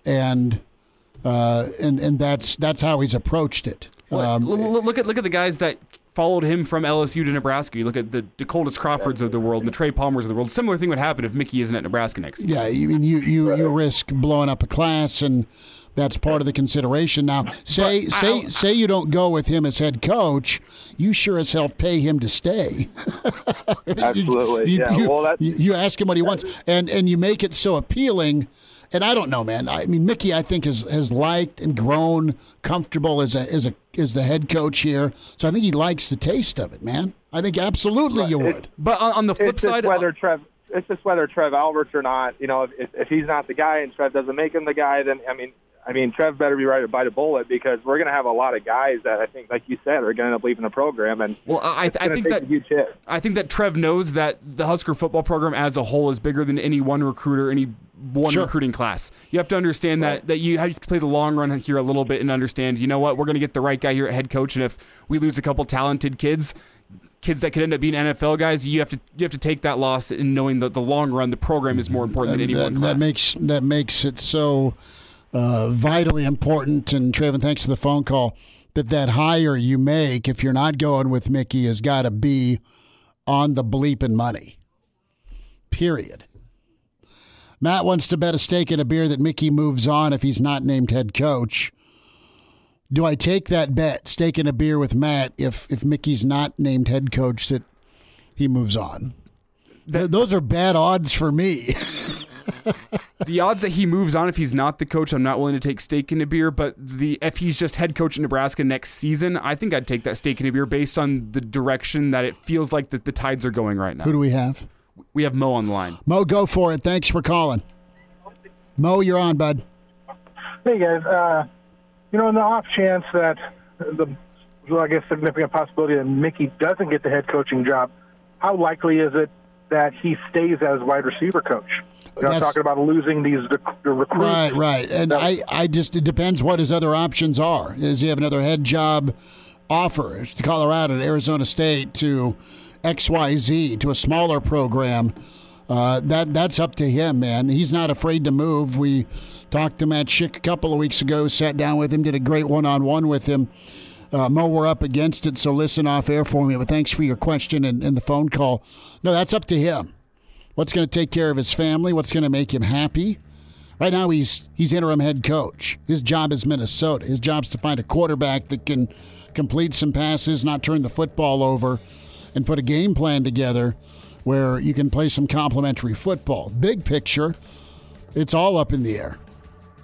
and – Uh, and and that's that's how he's approached it. Um, look at look at the guys that followed him from L S U to Nebraska. You look at the Dakotas Crawfords of the world and the Trey Palmers of the world. Similar thing would happen if Mickey isn't at Nebraska next year. Yeah, you you you, you risk blowing up a class, and that's part of the consideration. Now, say but say I'll, say you don't go with him as head coach, you sure as hell pay him to stay. Absolutely. you, you, yeah. You, well, that's, you, you ask him what he wants, and and you make it so appealing. And I don't know, man. I mean, Mickey, I think, has, has liked and grown comfortable as a as a as the head coach here. So I think he likes the taste of it, man. I think absolutely you would. But on the flip side, whether Trev, it's just whether Trev Alberts or not. You know, if, if he's not the guy and Trev doesn't make him the guy, then I mean, I mean, Trev better be ready to bite a bullet, because we're going to have a lot of guys that I think, like you said, are going to end up leaving the program. And well, I, I think that I think that Trev knows that the Husker football program as a whole is bigger than any one recruiter, any. One sure. recruiting class. You have to understand right. that that you have to play the long run here a little bit and understand, you know what, we're going to get the right guy here at head coach, and if we lose a couple talented kids, kids that could end up being N F L guys, you have to you have to take that loss in knowing that the long run, the program is more important that, than anyone. That, that makes that makes it so uh, vitally important. And Trevin, thanks for the phone call. That that hire you make, if you're not going with Mickey, has got to be on the bleeping money. Period. Matt wants to bet a stake and a beer that Mickey moves on if he's not named head coach. Do I take that bet, steak and a beer with Matt, if if Mickey's not named head coach, that he moves on? That, Those are bad odds for me. The odds that he moves on if he's not the coach, I'm not willing to take steak and a beer, but the if he's just head coach in Nebraska next season, I think I'd take that steak and a beer based on the direction that it feels like that the tides are going right now. Who do we have? We have Mo on the line. Mo, go for it. Thanks for calling. Mo, you're on, bud. Hey, guys. Uh, you know, in the off chance that the, well, I guess, significant possibility that Mickey doesn't get the head coaching job, how likely is it that he stays as wide receiver coach? You know, I'm talking about losing these the, the recruits. Right, right. And so, I, I just, it depends what his other options are. Does he have another head job offer to Colorado, to Arizona State, to X Y Z, to a smaller program? Uh, that that's up to him, man. He's not afraid to move. We talked to Matt Schick a couple of weeks ago, sat down with him, did a great one-on-one with him. Uh, Mo, we're up against it, so listen off air for me. But thanks for your question and, and the phone call. No, that's up to him. What's going to take care of his family? What's going to make him happy? Right now, he's he's interim head coach. His job is Minnesota. His job's to find a quarterback that can complete some passes, not turn the football over, and put a game plan together where you can play some complimentary football. Big picture, it's all up in the air,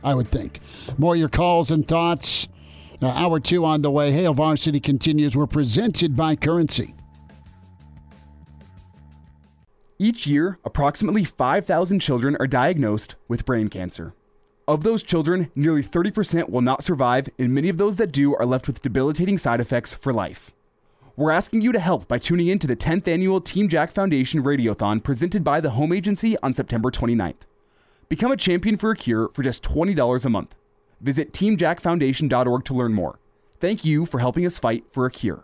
I would think. More your calls and thoughts. Uh, hour two on the way. Hail Varsity continues. We're presented by Currency. Each year, approximately five thousand children are diagnosed with brain cancer. Of those children, nearly thirty percent will not survive, and many of those that do are left with debilitating side effects for life. We're asking you to help by tuning in to the tenth Annual Team Jack Foundation Radiothon presented by the Home Agency on September twenty-ninth. Become a champion for a cure for just twenty dollars a month. Visit team jack foundation dot org to learn more. Thank you for helping us fight for a cure.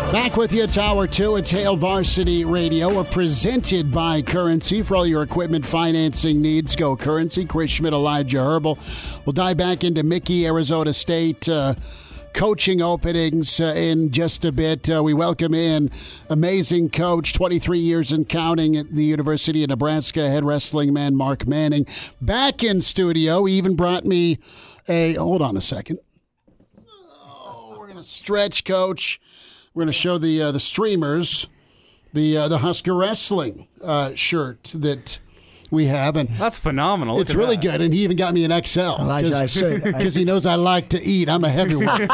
Back with you. It's hour two. It's Hail Varsity Radio. We're presented by Currency. For all your equipment financing needs, go Currency. Chris Schmidt, Elijah Herbal. We'll dive back into Mickey, Arizona State, uh, coaching openings uh, in just a bit. Uh, we welcome in amazing coach, twenty-three years and counting at the University of Nebraska, head wrestling man Mark Manning. Back in studio, he even brought me a, hold on a second. Oh, we're going to stretch, coach. We're going to show the uh, the streamers the uh, the Husker Wrestling uh, shirt that we have, and that's phenomenal. Look, it's really that. good, and he even got me an X L because he knows I like to eat. I'm a heavyweight.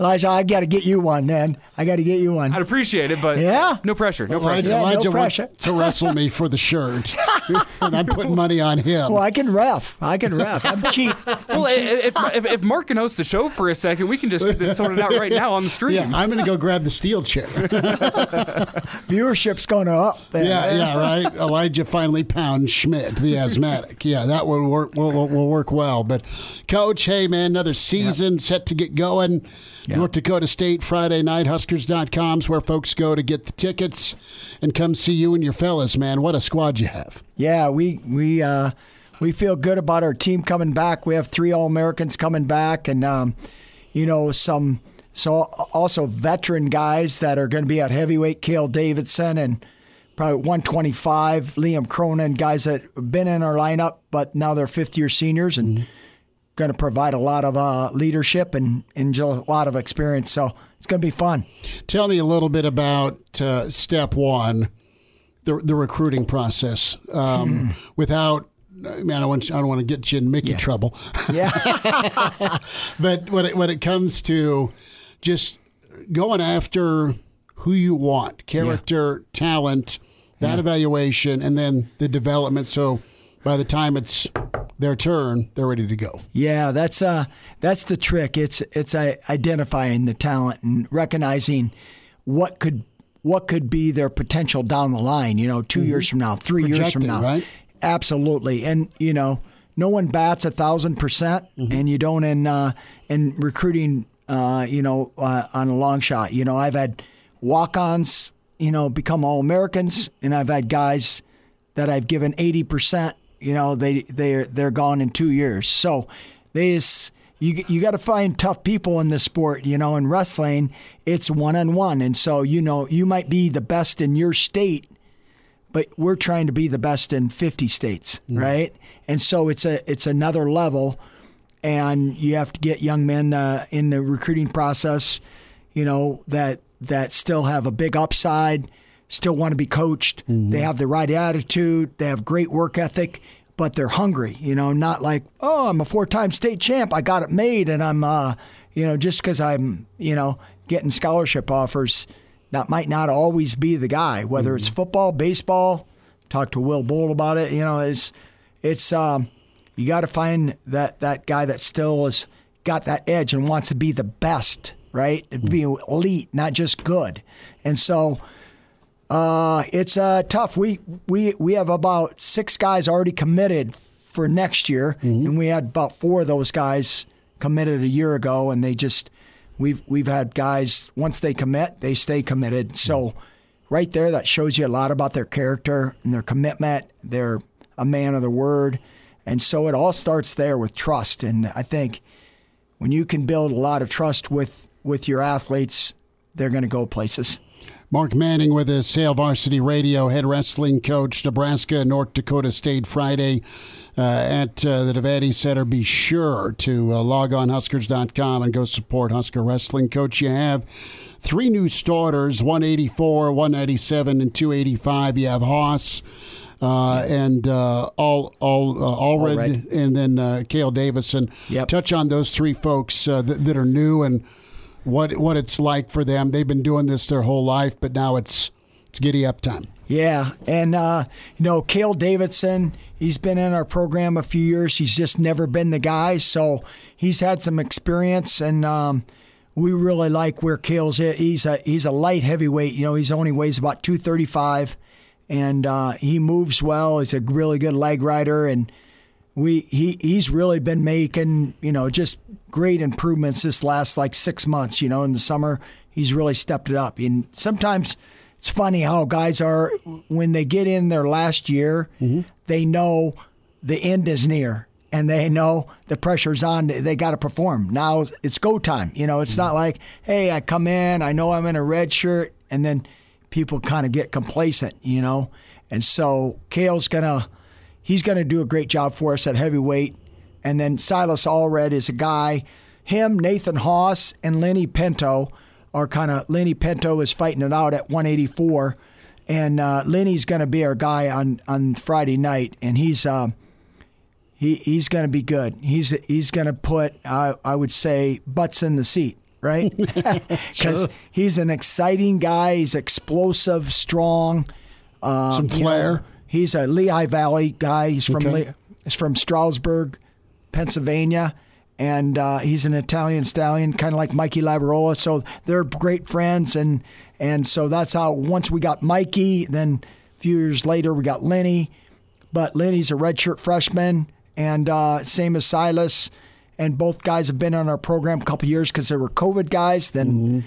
Elijah, I got to get you one, man. I got to get you one. I'd appreciate it, but yeah, no pressure. No well, pressure. Yeah, Elijah no pressure. wants to wrestle me for the shirt, and I'm putting money on him. Well, I can ref. I can ref. I'm cheap. Well, I'm cheap. If, if if Mark can host the show for a second, we can just get this sorted out right now on the stream. Yeah, I'm going to go grab the steel chair. Viewership's going up. Then. Yeah, yeah, right. Elijah finally pounds Schmidt, the asthmatic. Yeah, that will work. Will, will work well. But coach, hey man, another season yeah. set to get going. Yeah. North Dakota State Friday night, Huskers dot com is where folks go to get the tickets and come see you and your fellas, man. What a squad you have. Yeah, we we uh, we feel good about our team coming back. We have three All-Americans coming back and, um, you know, some so also veteran guys that are going to be at heavyweight, Cale Davidson and probably one twenty-five, Liam Cronin, guys that have been in our lineup, but now they're fifth-year seniors and mm-hmm. going to provide a lot of uh, leadership and, and a lot of experience. So it's going to be fun. Tell me a little bit about uh, step one, the the recruiting process. Um, hmm. Without, man, I, want, I don't want to get you in Mickey yeah. trouble. Yeah. But when it, when it comes to just going after who you want, character, yeah. talent, that yeah. evaluation, and then the development. So by the time it's their turn, they're ready to go. Yeah, that's uh, that's the trick. It's it's uh, identifying the talent and recognizing what could what could be their potential down the line. You know, two mm-hmm. years from now, three Projecting, years from now, right? Absolutely. And you know, no one bats a thousand percent, mm-hmm. and you don't in uh, in recruiting. Uh, you know, uh, on a long shot. You know, I've had walk-ons, you know, become All-Americans, and I've had guys that I've given eighty percent. You know, they they they're gone in two years. So, they just, you you got to find tough people in this sport. You know, in wrestling, it's one on one, and so you know you might be the best in your state, but we're trying to be the best in fifty states, mm-hmm. right? And so it's a it's another level, and you have to get young men uh, in the recruiting process, you know, that that still have a big upside. Still want to be coached. Mm-hmm. They have the right attitude. They have great work ethic, but they're hungry. You know, not like, oh, I'm a four-time state champ. I got it made, and I'm, uh, you know, just because I'm, you know, getting scholarship offers, that might not always be the guy. Whether mm-hmm. it's football, baseball, talk to Will Bolt about it. You know, it's it's um, you got to find that that guy that still has got that edge and wants to be the best, right? Mm-hmm. Be elite, not just good, and so. Uh, it's uh, tough. We, we we have about six guys already committed for next year, mm-hmm. and we had about four of those guys committed a year ago, and they just we've we've had guys once they commit, they stay committed. Mm-hmm. So right there, that shows you a lot about their character and their commitment. They're a man of their word, and so it all starts there with trust. And I think when you can build a lot of trust with with your athletes, they're going to go places. Mark Manning with us, Hail Varsity Radio, head wrestling coach, Nebraska, North Dakota State, Friday uh, at uh, the Devaney Center. Be sure to uh, log on Huskers dot com and go support Husker Wrestling. Coach, you have three new starters, one eighty-four, one ninety-seven, and two eighty-five. You have Haas uh, and uh, all, all, uh, Allred, Allred, and then uh, Cale Davidson. Yep. Touch on those three folks uh, th- that are new and what what it's like for them. They've been doing this their whole life, but now it's it's giddy up time. Yeah, and, uh, you know, Cale Davidson, he's been in our program a few years. He's just never been the guy, so he's had some experience, and um, we really like where Cale's at. He's a, he's a light heavyweight. You know, he only weighs about two thirty-five, and uh, he moves well. He's a really good leg rider, and we he he's really been making, you know, just great improvements this last like six months. You know, in the summer he's really stepped it up. And sometimes it's funny how guys are when they get in their last year, mm-hmm. they know the end is near. and they know the pressure's on. They got to perform. Now it's go time. You know, it's mm-hmm. not like, hey, I come in, I know I'm in a red shirt, and then people kind of get complacent, you know. And so Cale's going to – he's going to do a great job for us at heavyweight. And then Silas Allred is a guy. Him, Nathan Haas, and Lenny Pinto are kind of – Lenny Pinto is fighting it out at one eighty-four. And uh, Lenny's going to be our guy on, on Friday night. And he's uh, he he's going to be good. He's he's going to put, uh, I would say, butts in the seat, right? Because sure. he's an exciting guy. He's explosive, strong. Um, Some flair. You know, he's a Lehigh Valley guy. He's from okay. Le- he's from Stroudsburg, Pennsylvania, and uh, he's an Italian stallion, kind of like Mikey Labarola. So they're great friends, and and so that's how. Once we got Mikey, then a few years later we got Lenny, but Lenny's a redshirt freshman, and uh, same as Silas, and both guys have been on our program a couple of years because they were COVID guys. Then. Mm-hmm.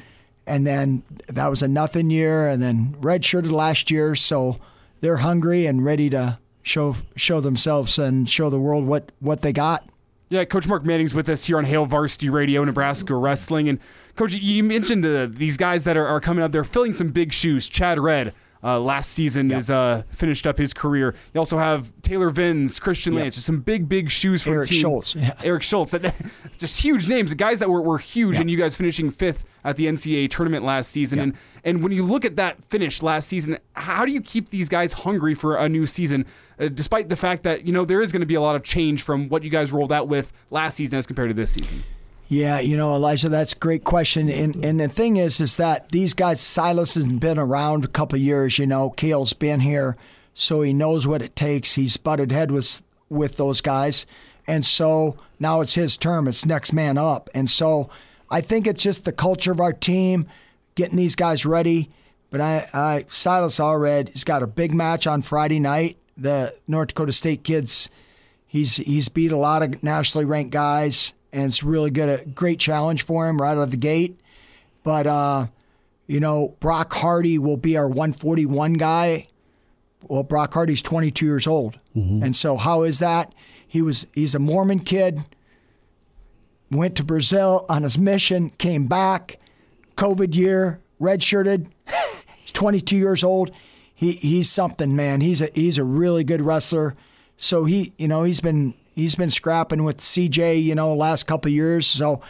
And then that was a nothing year, and then redshirted last year. So they're hungry and ready to show show themselves and show the world what, what they got. Yeah, Coach Mark Manning's with us here on Hail Varsity Radio, Nebraska Wrestling. And, Coach, you mentioned uh, these guys that are, are coming up. They're filling some big shoes. Chad Redd uh, last season yep. is uh, finished up his career. You also have Taylor Vins, Christian yep. Lance, just some big, big shoes for Eric the team. Schultz. Yeah. Eric Schultz. That, just huge names, the guys that were, were huge, yep. and you guys finishing fifth at the N C A A tournament last season. Yeah. And and when you look at that finish last season, how do you keep these guys hungry for a new season, uh, despite the fact that, you know, there is going to be a lot of change from what you guys rolled out with last season as compared to this season? Yeah, you know, Elijah, that's a great question. And and the thing is, is that these guys, Silas has been around a couple of years, you know, Cale's been here, so he knows what it takes. He's butted head with, with those guys. And so now it's his term. It's next man up. And so I think it's just the culture of our team, getting these guys ready. But I, I Silas Allred has got a big match on Friday night. The North Dakota State kids, he's he's beat a lot of nationally ranked guys, and it's really good, a great challenge for him right out of the gate. But uh, you know, Brock Hardy will be our one forty-one guy. Well, Brock Hardy's twenty-two years old, mm-hmm. and so how is that? He was he's a Mormon kid. Went to Brazil on his mission, came back, COVID year, redshirted. He's twenty-two years old. He he's something, man. He's a he's a really good wrestler. So he, you know, he's been he's been scrapping with C J, you know, last couple of years. So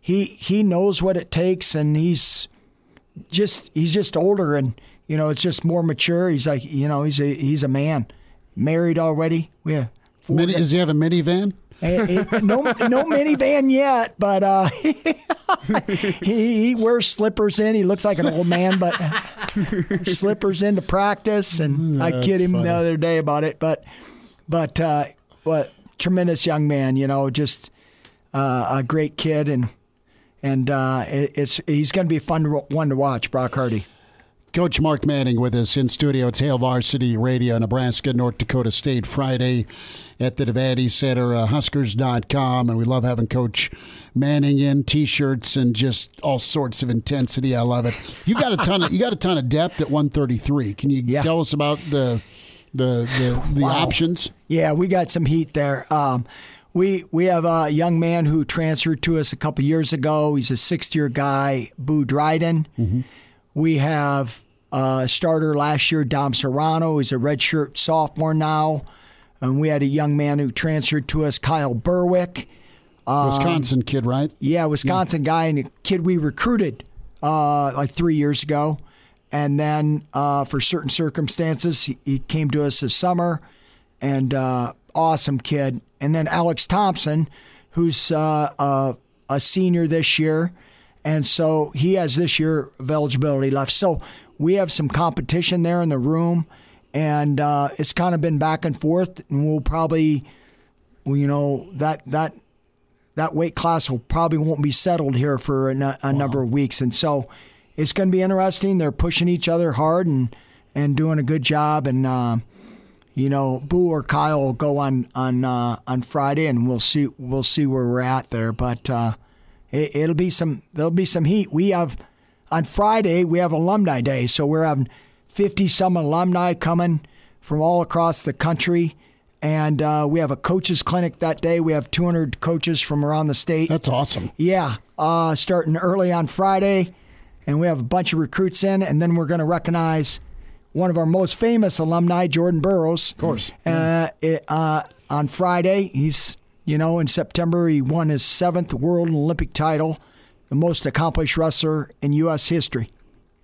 he he knows what it takes, and he's just he's just older, and you know, it's just more mature. He's like, you know, he's a he's a man, married already. We have four Mini, does he have a minivan? no, no minivan yet, but uh, he, he wears slippers in. He looks like an old man, but slippers into practice. And yeah, I kid him funny. the other day about it. But, but, uh, but tremendous young man. You know, just uh, a great kid, and and uh, it, it's he's going to be a fun one to watch. Brock Hardy. Coach Mark Manning with us in studio. It's Hail Varsity Radio, Nebraska, North Dakota State, Friday at the Devaney Center, uh, Huskers dot com. And we love having Coach Manning in, T-shirts and just all sorts of intensity. I love it. You got a ton of you got a ton of depth at one thirty-three. Can you yeah. tell us about the the the, the wow. options? Yeah, we got some heat there. Um, we we have a young man who transferred to us a couple years ago. He's a sixth-year guy, Boo Dryden. Mm-hmm. We have a starter last year, Dom Serrano. He's a redshirt sophomore now. And we had a young man who transferred to us, Kyle Berwick. Um, Wisconsin kid, right? Yeah, Wisconsin yeah. guy, and a kid we recruited uh, like three years ago. And then uh, for certain circumstances, he, he came to us this summer. And uh, awesome kid. And then Alex Thompson, who's uh, a, a senior this year. And so he has this year of eligibility left. So we have some competition there in the room, and uh, it's kind of been back and forth. And we'll probably, well, you know, that that that weight class will probably won't be settled here for a, a wow. number of weeks. And so it's going to be interesting. They're pushing each other hard and, and doing a good job. And uh, you know, Boo or Kyle will go on on uh, on Friday, and we'll see we'll see where we're at there. But uh, it'll be some. There'll be some heat. We have on Friday. We have Alumni Day, so we're having fifty some alumni coming from all across the country And uh, we have a coaches clinic that day. We have two hundred coaches from around the state. That's awesome. Yeah, uh, starting early on Friday. And we have a bunch of recruits in. And then we're going to recognize one of our most famous alumni, Jordan Burroughs. Of course. Uh, it, uh, on Friday, he's, you know, in September, he won his seventh World and Olympic title, the most accomplished wrestler in U S history.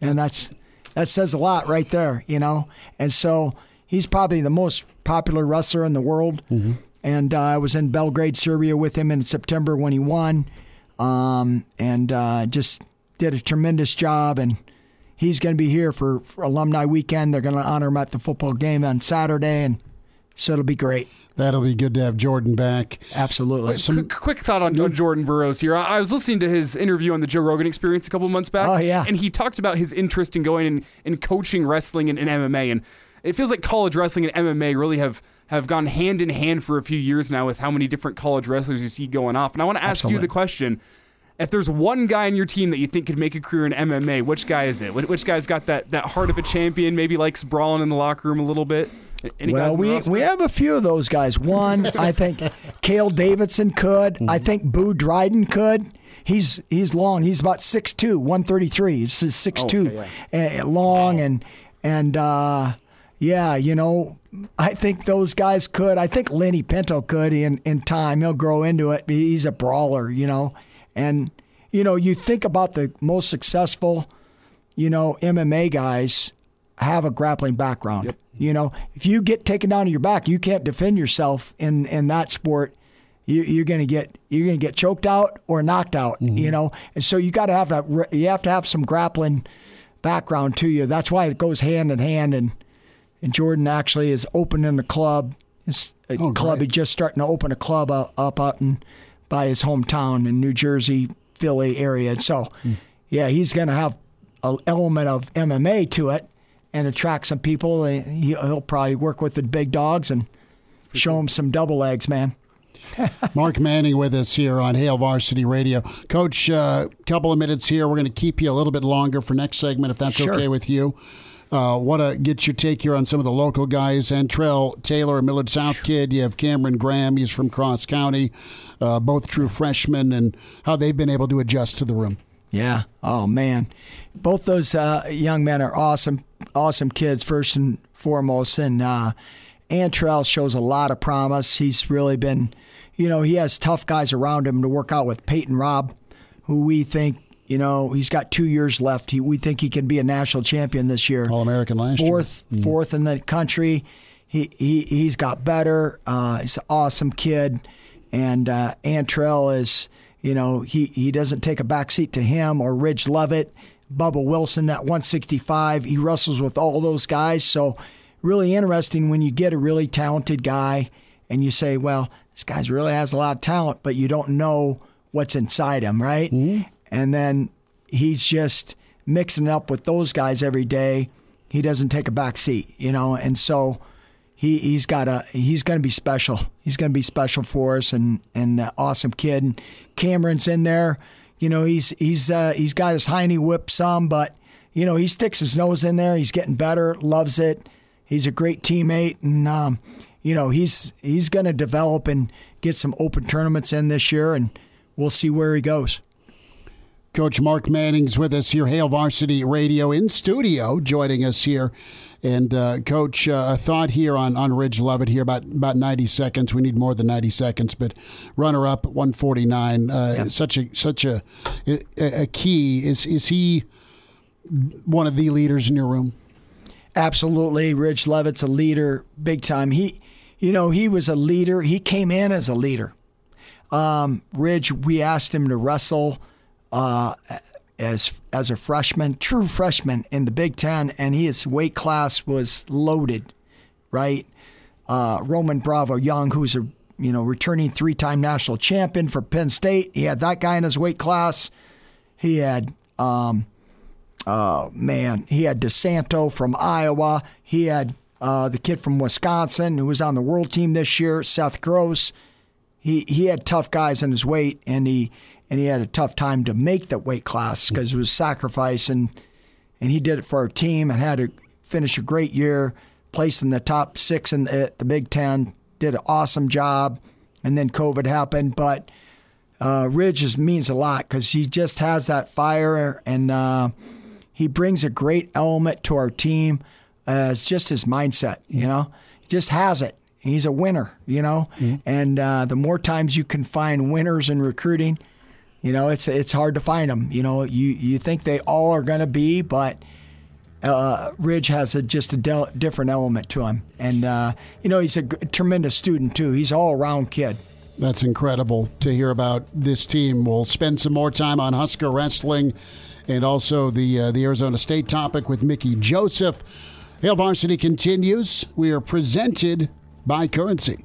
And that's that says a lot right there, you know. And so he's probably the most popular wrestler in the world. Mm-hmm. And uh, I was in Belgrade, Serbia with him in September when he won, um, and uh, just did a tremendous job. And he's going to be here for, for Alumni Weekend. They're going to honor him at the football game on Saturday, and so it'll be great. That'll be good to have Jordan back. Absolutely. Some... Qu- quick thought on, on Jordan Burroughs here. I, I was listening to his interview on the Joe Rogan Experience a couple of months back. Oh, yeah. And he talked about his interest in going and, and coaching wrestling and, and M M A. And it feels like college wrestling and M M A really have, have gone hand in hand for a few years now with how many different college wrestlers you see going off. And I want to ask Absolutely. you the question. If there's one guy in your team that you think could make a career in M M A, which guy is it? Which guy's got that, that heart of a champion, maybe likes brawling in the locker room a little bit? Any well, we we have a few of those guys. One, I think Cale Davidson could. Mm-hmm. I think Boo Dryden could. He's he's long. He's about six two, one thirty-three. He's six two, oh, okay, yeah. uh, long, wow. and, and uh, yeah, you know, I think those guys could. I think Lenny Pinto could in, in time. He'll grow into it. He's a brawler, you know. And, you know, you think about the most successful, you know, M M A guys have a grappling background. Yep. You know, if you get taken down to your back, you can't defend yourself in, in that sport. You, you're gonna get you're gonna get choked out or knocked out. Mm-hmm. You know, and so you got to have that. You have to have some grappling background to you. That's why it goes hand in hand. And and Jordan actually is opening the club. It's a oh, club. Great. He's just starting to open a club up, up out in by his hometown in New Jersey, Philly area. And so, mm. yeah, he's gonna have an element of M M A to it. And attract some people. He'll probably work with the big dogs and show them some double legs, man. Mark Manning with us here on Hail Varsity Radio. Coach, a uh, couple of minutes here. We're going to keep you a little bit longer for next segment, if that's sure. okay with you. Uh, want to get your take here on some of the local guys. Antrell Taylor, a Millard South kid. You have Cameron Graham. He's from Cross County. Uh, both true freshmen, and how they've been able to adjust to the room. Yeah. Oh, man. Both those uh, young men are awesome. Awesome kids, first and foremost. And uh, Antrell shows a lot of promise. He's really been, you know, he has tough guys around him to work out with. Peyton Robb, who we think, you know, he's got two years left. He, we think he can be a national champion this year. All-American last fourth, year. Mm-hmm. Fourth in the country. He, he, he's got better. Uh, he's an awesome kid. And uh, Antrell is, you know, he, he doesn't take a backseat to him or Ridge Lovett. Bubba Wilson at one sixty-five, he wrestles with all those guys. So really interesting when you get a really talented guy and you say, well, this guy really has a lot of talent, but you don't know what's inside him, right? Mm-hmm. And then he's just mixing up with those guys every day. He doesn't take a back seat, you know, and so he, he's got a he's going to be special. He's going to be special for us, and and uh, awesome kid. And Cameron's in there. You know, he's he's uh, he's got his hiney whip some, but, you know, he sticks his nose in there. He's getting better, loves it. He's a great teammate, and, um, you know, he's he's going to develop and get some open tournaments in this year, and we'll see where he goes. Coach Mark Manning's with us here, Hail Varsity Radio in studio, joining us here. And, uh, Coach, uh, a thought here on, on Ridge Lovett here, about, about ninety seconds. We need more than ninety seconds, but runner-up, one forty-nine, uh, yep. such a such a, a, a key. Is, is he one of the leaders in your room? Absolutely. Ridge Lovett's a leader big time. He, you know, he was a leader. He came in as a leader. Um, Ridge, we asked him to wrestle Uh, as as a freshman, true freshman in the Big Ten, and his weight class was loaded, right? Uh, Roman Bravo Young, who's a you know returning three-time national champion for Penn State, he had that guy in his weight class. He had, um, oh man, he had DeSanto from Iowa. He had uh, the kid from Wisconsin who was on the world team this year, Seth Gross. He he had tough guys in his weight, and he. And he had a tough time to make the weight class because it was sacrifice, and and he did it for our team and had to finish a great year, placed in the top six in the, the Big Ten, did an awesome job, and then COVID happened. But uh, Ridge just means a lot because he just has that fire, and uh, he brings a great element to our team. Uh, it's just his mindset, you know. He just has it. He's a winner, you know. Mm-hmm. And uh, the more times you can find winners in recruiting, you know, it's it's hard to find them. You know, you, you think they all are going to be, but uh, Ridge has a, just a del- different element to him. And, uh, you know, he's a g- tremendous student, too. He's an all-around kid. That's incredible to hear about this team. We'll spend some more time on Husker wrestling and also the uh, the Arizona State topic with Mickey Joseph. Hail Varsity continues. We are presented by Currency.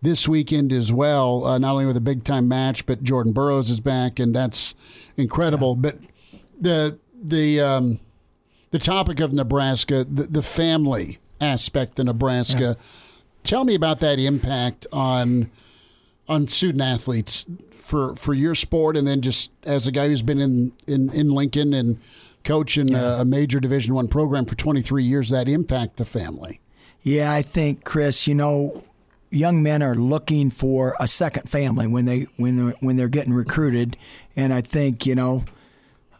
this weekend as well, uh, not only with a big-time match, but Jordan Burroughs is back, and that's incredible. Yeah. But the the um, the topic of Nebraska, the, the family aspect of Nebraska, yeah. Tell me about that impact on – on student-athletes for, for your sport, and then just as a guy who's been in, in, in Lincoln and coaching yeah. a, a major Division One program for twenty-three years, that impact the family. Yeah, I think, Chris, you know, young men are looking for a second family when, they, when, they're, when they're getting recruited. And I think, you know,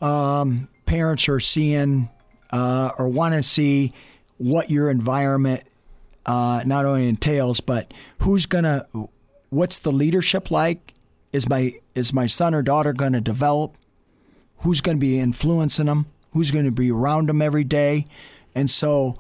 um, parents are seeing uh, or want to see what your environment uh, not only entails, but who's going to – what's the leadership like? Is my is my son or daughter going to develop? Who's going to be influencing them? Who's going to be around them every day? And so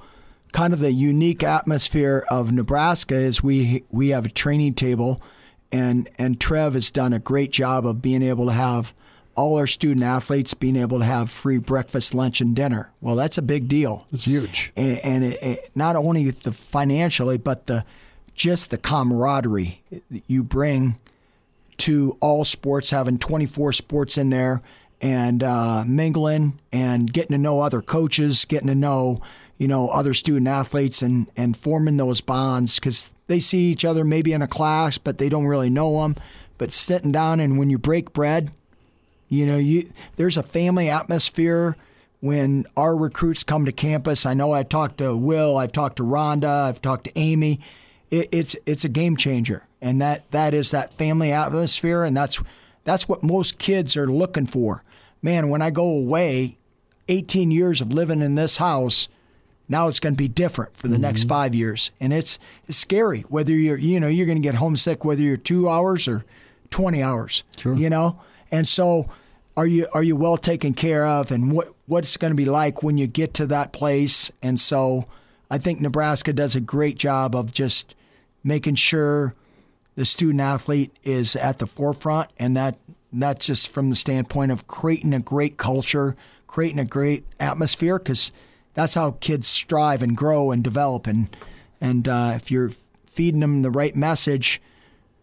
kind of the unique atmosphere of Nebraska is we we have a training table, and, and Trev has done a great job of being able to have all our student athletes being able to have free breakfast, lunch, and dinner. Well, that's a big deal. It's huge. And, and it, it, not only the financially, but the just the camaraderie that you bring to all sports, having twenty-four sports in there and uh, mingling and getting to know other coaches, getting to know, you know, other student athletes and, and forming those bonds because they see each other maybe in a class, but they don't really know them. But sitting down and when you break bread, you know, you there's a family atmosphere. When our recruits come to campus, I know I talked to Will, I've talked to Rhonda, I've talked to Amy. It's it's a game changer, and that, that is that family atmosphere, and that's that's what most kids are looking for. Man, when I go away, eighteen years of living in this house, now it's going to be different for the mm-hmm. next five years, and it's, it's scary. Whether you're you know you're going to get homesick, whether you're two hours or twenty hours, sure. you know. And so, are you are you well taken care of, and what what's going to be like when you get to that place? And so, I think Nebraska does a great job of just making sure the student athlete is at the forefront, and that that's just from the standpoint of creating a great culture, creating a great atmosphere, because that's how kids strive and grow and develop. And and uh, if you're feeding them the right message,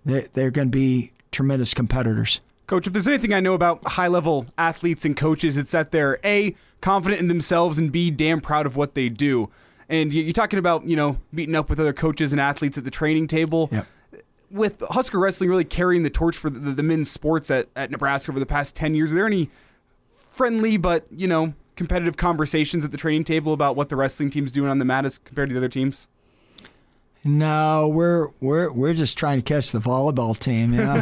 they're, they're going to be tremendous competitors. Coach, if there's anything I know about high-level athletes and coaches, it's that they're A, confident in themselves, and B, damn proud of what they do. And you're talking about, you know, meeting up with other coaches and athletes at the training table. Yep. With Husker wrestling really carrying the torch for the, the men's sports at, at Nebraska over the past ten years, are there any friendly but, you know, competitive conversations at the training table about what the wrestling team's doing on the mat as compared to the other teams? No, we're we're we're just trying to catch the volleyball team. You know?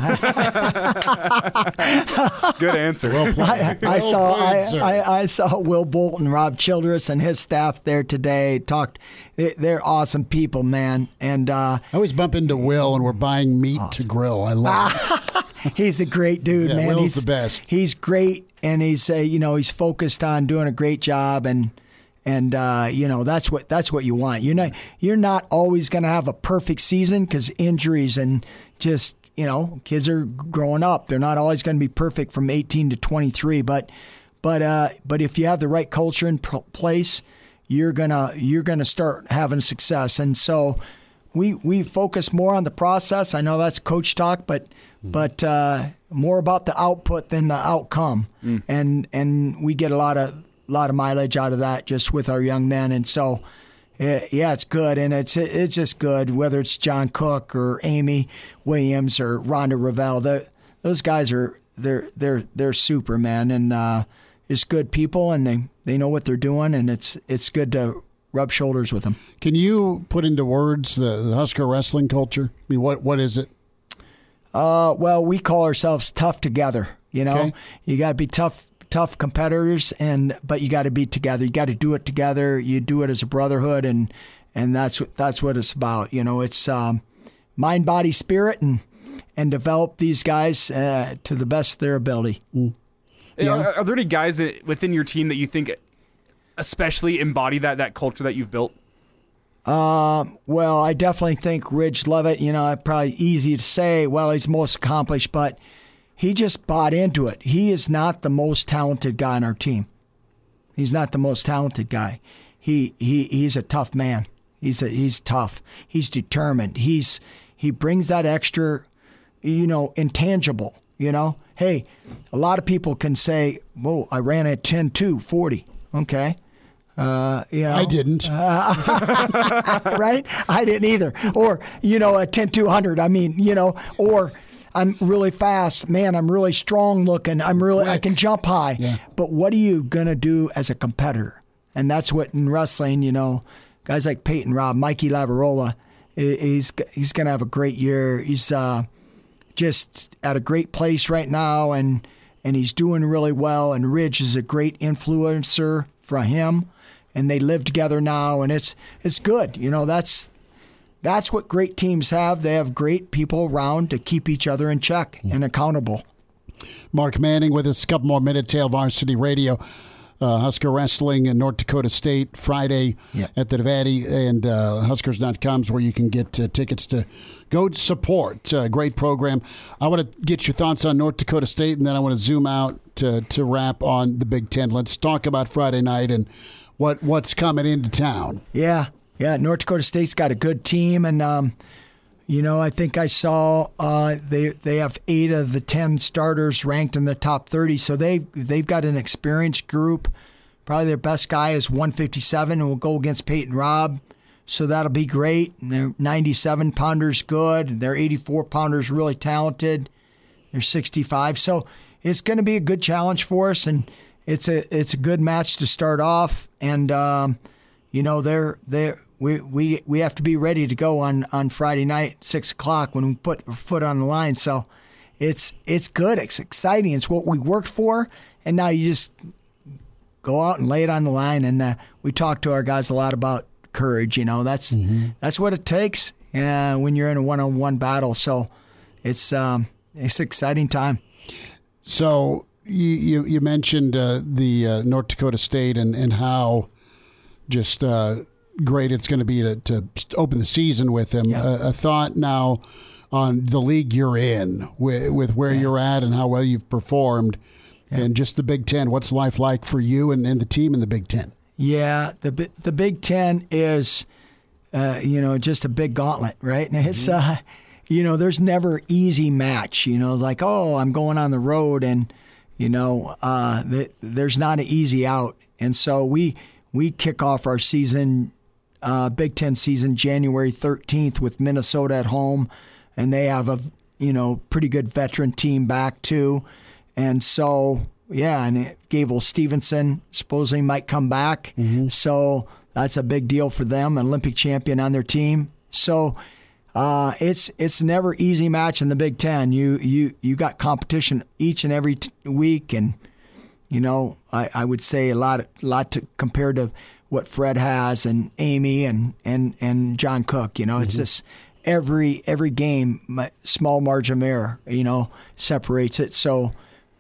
Good answer. Well played. I, I saw well played, I, I, I saw Will Bolton, Rob Childress, and his staff there today. Talked. They're awesome people, man. And uh, I always bump into Will, and we're buying meat awesome. to grill. I love it. He's a great dude, yeah, man. Will's he's the best. He's great, and he's uh, you know he's focused on doing a great job and. And uh, you know that's what that's what you want. You're not you're not always going to have a perfect season because injuries and just you know kids are growing up. They're not always going to be perfect from eighteen to twenty-three. But but uh, but if you have the right culture in place, you're gonna you're gonna start having success. And so we we focus more on the process. I know that's coach talk, but mm. but uh, more about the output than the outcome. Mm. And and we get a lot of. A lot of mileage out of that just with our young men. And so, yeah, it's good. And it's it's just good, whether it's John Cook or Amy Williams or Rhonda Ravel. Those guys are they're they're they're super, man. And uh, it's good people, and they, they know what they're doing, and it's it's good to rub shoulders with them. Can you put into words the, the Husker wrestling culture? I mean, what what is it? Uh, well, we call ourselves tough together. You know, okay. You got to be tough. tough competitors, and but you got to be together. You got to do it together. You do it as a brotherhood, and and that's what that's what it's about. You know, it's um, mind, body, spirit, and and develop these guys uh, to the best of their ability. Mm. Yeah. Are, are there any guys that within your team that you think especially embody that that culture that you've built? Uh, well, I definitely think Ridge Leavitt. You know, probably easy to say. Well, he's most accomplished, but. He just bought into it. He is not the most talented guy on our team. He's not the most talented guy. He he he's a tough man. He's a, he's tough. He's determined. He's he brings that extra, you know, intangible. You know, hey, a lot of people can say, "Whoa, I ran at ten two forty." Okay. Uh, you know, I didn't. Uh, right? I didn't either. Or, you know, a ten two hundred. I mean, you know, or I'm really fast, man. I'm really strong looking. I'm really, I can jump high. Yeah. But what are you gonna do as a competitor? And that's what in wrestling, you know, guys like Peyton Robb, Mikey Labarola, he's he's gonna have a great year. He's uh, just at a great place right now, and and he's doing really well. And Ridge is a great influencer for him, and they live together now, and it's it's good. You know, that's. That's what great teams have. They have great people around to keep each other in check and accountable. Mark Manning with us. A couple more minutes. Hail Varsity Radio, uh, Husker Wrestling in North Dakota State, Friday yep. at the Nevada, and uh, Huskers dot com is where you can get uh, tickets to go support. Uh, great program. I want to get your thoughts on North Dakota State, and then I want to zoom out to, to wrap on the Big Ten. Let's talk about Friday night and what what's coming into town. Yeah. Yeah, North Dakota State's got a good team, and um, you know I think I saw uh, they they have eight of the ten starters ranked in the top thirty, so they they've got an experienced group. Probably their best guy is one fifty-seven, and will go against Peyton Robb, so that'll be great. And their ninety-seven pounders good, and their eighty-four pounders really talented. They're sixty-five, so it's going to be a good challenge for us, and it's a it's a good match to start off, and um, you know they're they're. We we we have to be ready to go on, on Friday night, six o'clock when we put our foot on the line. So, it's it's good. It's exciting. It's what we worked for, and now you just go out and lay it on the line. And uh, we talk to our guys a lot about courage. You know, that's mm-hmm. that's what it takes uh, when you're in a one on one battle. So, it's um, it's an exciting time. So you you, you mentioned uh, the uh, North Dakota State and and how just. Uh, great it's going to be to, to open the season with them. Yeah. Uh, a thought now on the league you're in, with, with where yeah. you're at and how well you've performed, yeah. and just the Big Ten. What's life like for you and, and the team in the Big Ten? Yeah, the the Big Ten is, uh, you know, just a big gauntlet, right? And it's, mm-hmm. uh, you know, there's never easy match. You know, like, oh, I'm going on the road, and, you know, uh, the, there's not an easy out. And so we we kick off our season Uh, Big Ten season January thirteenth with Minnesota at home, and they have a you know pretty good veteran team back too, and so yeah, and Gable Stevenson supposedly might come back, mm-hmm. so that's a big deal for them. An Olympic champion on their team, So uh, it's it's never easy match in the Big Ten. You you you got competition each and every t- week, and you know I, I would say a lot a lot to, compared to what Fred has and Amy and and, and John Cook. You know, it's mm-hmm. just every every game, my small margin of error, you know, separates it. So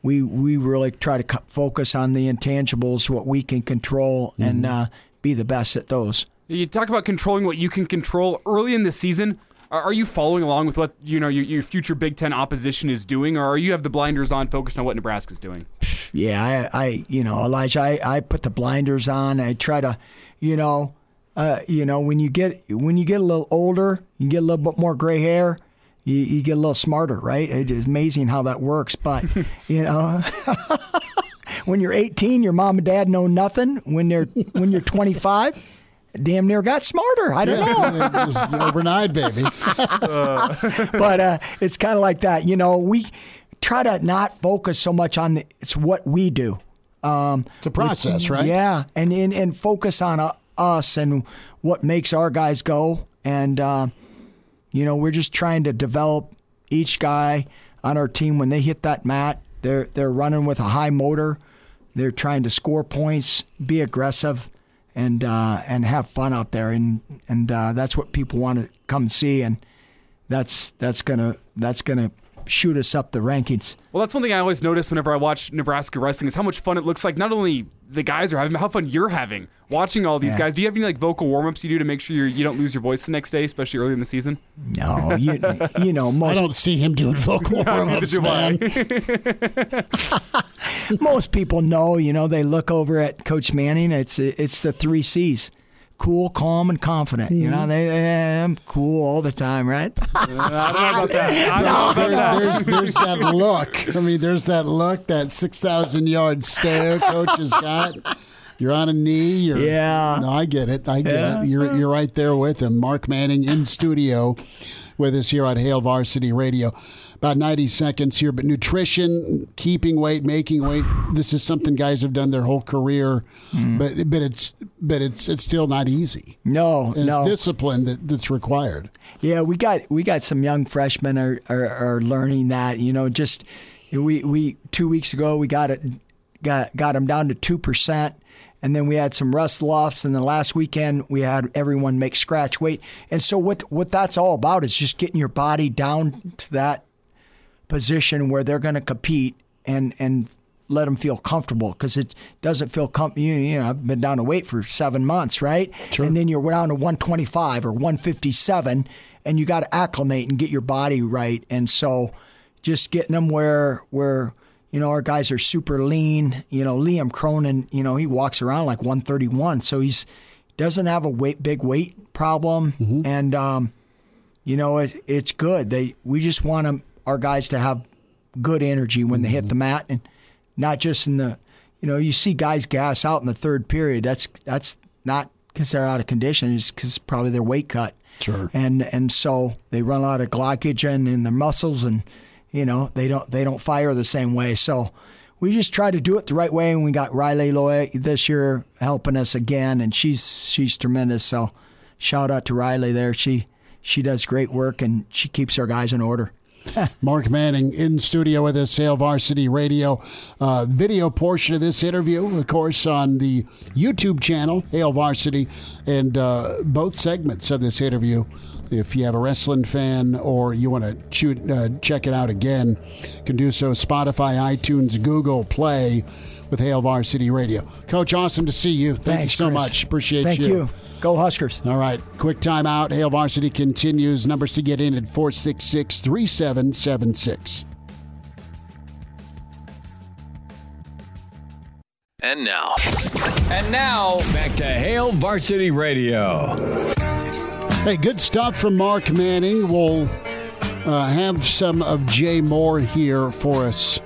we we really try to co- focus on the intangibles, what we can control, mm-hmm. and uh, be the best at those. You talk about controlling what you can control early in the season. Are you following along with what you know your, your future Big Ten opposition is doing, or are you have the blinders on, focused on what Nebraska's doing? Yeah, I, I you know, Elijah, I, I put the blinders on. I try to, you know, uh, you know, when you get when you get a little older, you get a little bit more gray hair, you, you get a little smarter, right? It's amazing how that works, but you know. When you're eighteen, your mom and dad know nothing. When they're when you're twenty-five. Damn near got smarter. I don't yeah, know. It was overnight, baby. But uh, it's kind of like that. You know, we try to not focus so much on the, it's what we do. Um, it's a process, with, right? Yeah, and, and, and focus on uh, us and what makes our guys go. And, uh, you know, we're just trying to develop each guy on our team. When they hit that mat, they're, they're running with a high motor. They're trying to score points, be aggressive. And uh, and have fun out there, and and uh, that's what people want to come see, and that's that's gonna that's gonna shoot us up the rankings. Well, that's one thing I always notice whenever I watch Nebraska wrestling is how much fun it looks like. Not only the guys are having, but how fun you're having watching all these yeah. guys. Do you have any like vocal warm ups you do to make sure you you don't lose your voice the next day, especially early in the season? No, you you know most, I don't see him doing vocal warm ups, man. Most people know, you know, they look over at Coach Manning. It's it's the three C's: cool, calm, and confident. Mm-hmm. You know, they, they, I'm cool all the time, right? I don't know about that. I don't no, know about there's, that. There's, there's that look. I mean, there's that look, that six thousand yard stare Coach has got. You're on a knee. You're, yeah. No, I get it. I get yeah. it. You're, you're right there with him. Mark Manning in studio with us here on Hail Varsity Radio. About ninety seconds here, but nutrition, keeping weight, making weight, this is something guys have done their whole career, mm. but but it's but it's it's still not easy. No, and no. It's discipline that, that's required. Yeah, we got we got some young freshmen are, are, are learning that, you know, just we we two weeks ago we got it got got them down to two percent, and then we had some rust lofts, and the last weekend we had everyone make scratch weight. And so what what that's all about is just getting your body down to that position where they're going to compete and and let them feel comfortable, because it doesn't feel comfortable. You, you know, I've been down to weight for seven months, right? Sure. And then you're down to one twenty-five or one fifty-seven, and you got to acclimate and get your body right. And so just getting them where, where you know, our guys are super lean. You know, Liam Cronin, you know, he walks around like one thirty-one, so he's doesn't have a weight big weight problem. Mm-hmm. And, um, you know, it, it's good. They We just want them. Our guys to have good energy when they hit the mat, and not just in the, you know, you see guys gas out in the third period. That's that's not because they're out of condition. It's because probably their weight cut. Sure. And and so they run out of glycogen in their muscles, and you know they don't they don't fire the same way. So we just try to do it the right way. And we got Riley Loy this year helping us again, and she's she's tremendous. So shout out to Riley there. She she does great work, and she keeps our guys in order. Mark Manning in studio with us, Hail Varsity Radio. Uh, video portion of this interview, of course, on the YouTube channel, Hail Varsity, and uh, both segments of this interview. If you have a wrestling fan or you want to shoot, uh, check it out again, you can do so. Spotify, iTunes, Google Play with Hail Varsity Radio. Coach, awesome to see you. Thank Thanks, you so Chris. much. Appreciate Thank you. Thank you. Go Huskers. All right. Quick timeout. Hail Varsity continues. Numbers to get in at four six six, three seven seven six. And now. And now, back to Hail Varsity Radio. Hey, good stuff from Mark Manning. We'll uh, have some of Jay Moore here for us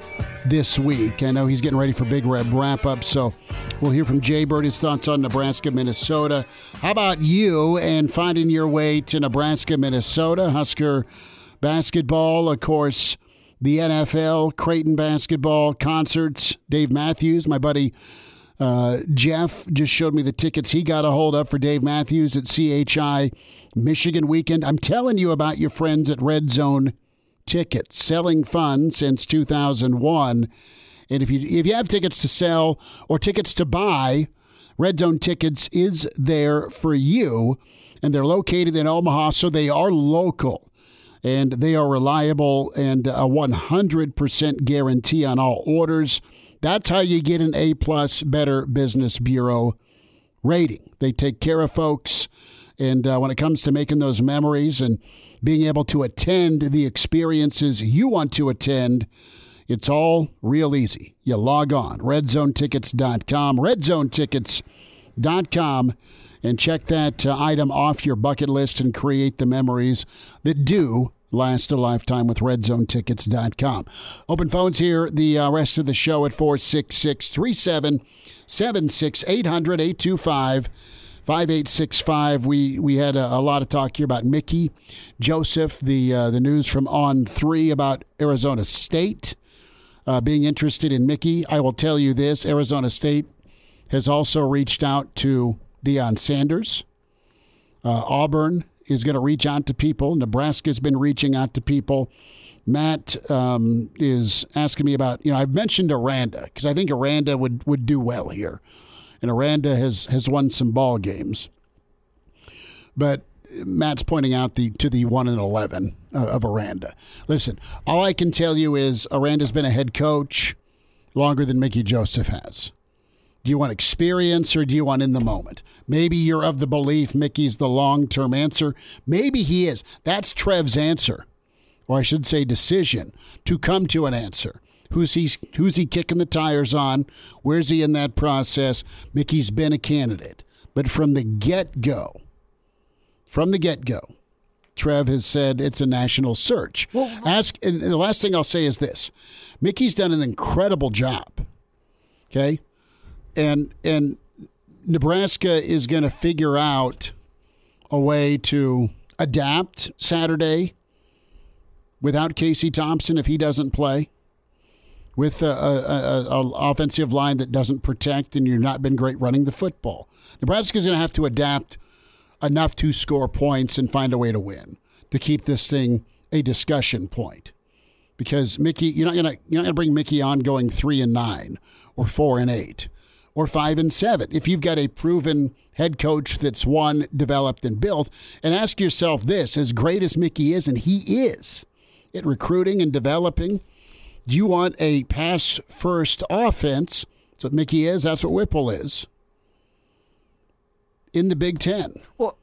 this week. I know he's getting ready for Big Red wrap-up, so we'll hear from Jay Bird, his thoughts on Nebraska, Minnesota. How about you and finding your way to Nebraska, Minnesota? Husker basketball, of course, the N F L, Creighton basketball, concerts. Dave Matthews, my buddy Uh, Jeff just showed me the tickets he got a hold of for Dave Matthews at C H I Michigan weekend. I'm telling you about your friends at Red Zone Tickets, selling fun since two thousand one. And if you if you have tickets to sell or tickets to buy, Red Zone Tickets is there for you. And they're located in Omaha, so they are local. And they are reliable and a one hundred percent guarantee on all orders. That's how you get an A-plus Better Business Bureau rating. They take care of folks. And uh, when it comes to making those memories and being able to attend the experiences you want to attend, it's all real easy. You log on, red zone tickets dot com, red zone tickets dot com, and check that uh, item off your bucket list and create the memories that do last a lifetime with red zone tickets dot com. Open phones here the uh, rest of the show at four six six, three seven seven six, eight hundred, eight two five, five eight six five. We we had a, a lot of talk here about Mickey Joseph, the uh, the news from On three about Arizona State uh, being interested in Mickey. I will tell you this, Arizona State has also reached out to Deion Sanders. Uh, Auburn is going to reach out to people. Nebraska's been reaching out to people. Matt um, is asking me about, you know, I've mentioned Aranda because I think Aranda would, would do well here. And Aranda has, has won some ball games. But Matt's pointing out the to the one and eleven uh, of Aranda. Listen, all I can tell you is Aranda's been a head coach longer than Mickey Joseph has. Do you want experience or do you want in the moment? Maybe you're of the belief Mickey's the long-term answer. Maybe he is. That's Trev's answer, or I should say decision, to come to an answer. Who's he, who's he kicking the tires on? Where's he in that process? Mickey's been a candidate. But from the get-go, from the get-go, Trev has said it's a national search. Well, Ask. And the last thing I'll say is this. Mickey's done an incredible job, okay? And and Nebraska is going to figure out a way to adapt Saturday without Casey Thompson if he doesn't play, with a, a, a, a offensive line that doesn't protect and you've not been great running the football. Nebraska's going to have to adapt enough to score points and find a way to win to keep this thing a discussion point. Because Mickey, you're not going to you're not going to bring Mickey on going three and nine or four and eight. Or five and seven, if you've got a proven head coach that's won, developed, and built. And ask yourself this, as great as Mickey is, and he is, at recruiting and developing, do you want a pass-first offense? That's what Mickey is. That's what Whipple is. In the Big Ten. Well,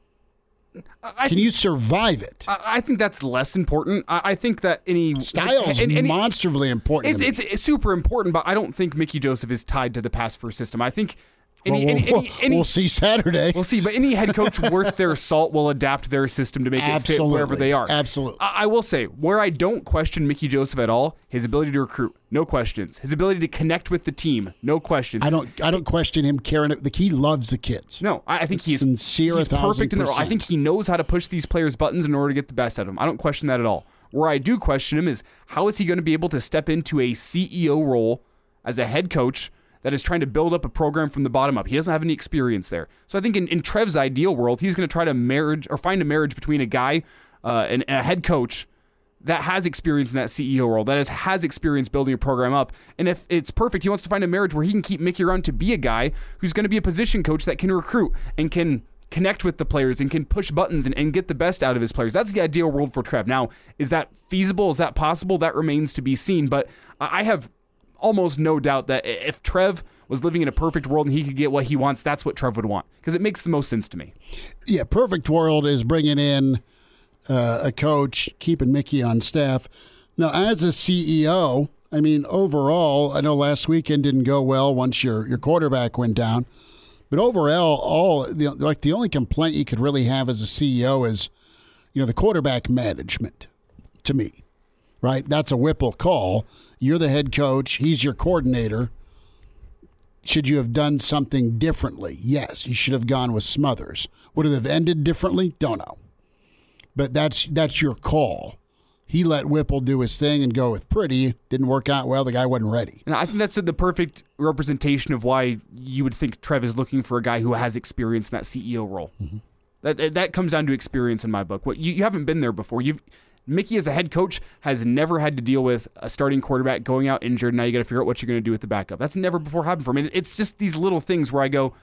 I Can think, you survive it? I, I think that's less important. I, I think that any style's and, and monstrably any, important. It's, it's, it's super important, but I don't think Mickey Joseph is tied to the pass-first system. I think any, well, any, we'll, any, any we'll see Saturday. We'll see, but any head coach worth their salt will adapt their system to make Absolutely. it fit wherever they are. Absolutely. I, I will say where I don't question Mickey Joseph at all: his ability to recruit, no questions. His ability to connect with the team, no questions. I don't, I don't question him, Karen. The key loves the kids. No, I, I think he's sincere. He's perfect in the role. I think he knows how to push these players' buttons in order to get the best out of them. I don't question that at all. Where I do question him is how is he going to be able to step into a C E O role as a head coach that is trying to build up a program from the bottom up. He doesn't have any experience there. So I think in, in Trev's ideal world, he's going to try to marriage or find a marriage between a guy uh, and, and a head coach that has experience in that C E O role, that is, has experience building a program up. And if it's perfect, he wants to find a marriage where he can keep Mickey around to be a guy who's going to be a position coach that can recruit and can connect with the players and can push buttons and, and get the best out of his players. That's the ideal world for Trev. Now, is that feasible? Is that possible? That remains to be seen. But I have almost no doubt that if Trev was living in a perfect world and he could get what he wants, that's what Trev would want, because it makes the most sense to me. Yeah, perfect world is bringing in uh, a coach, keeping Mickey on staff. Now, as a C E O, I mean, overall, I know last weekend didn't go well once your, your quarterback went down, but overall, all the, like the only complaint you could really have as a C E O is, you know, the quarterback management to me, right? That's a Whipple call. You're the head coach. He's your coordinator. Should you have done something differently? Yes, you should have gone with Smothers. Would it have ended differently? Don't know. But that's that's your call. He let Whipple do his thing and go with Pretty. Didn't work out well. The guy wasn't ready. And I think that's the perfect representation of why you would think Trev is looking for a guy who has experience in that C E O role. Mm-hmm. That that comes down to experience in my book. What you, you haven't been there before. You've Mickey, as a head coach, has never had to deal with a starting quarterback going out injured. Now you got to figure out what you're going to do with the backup. That's never before happened for me. It's just these little things where I go,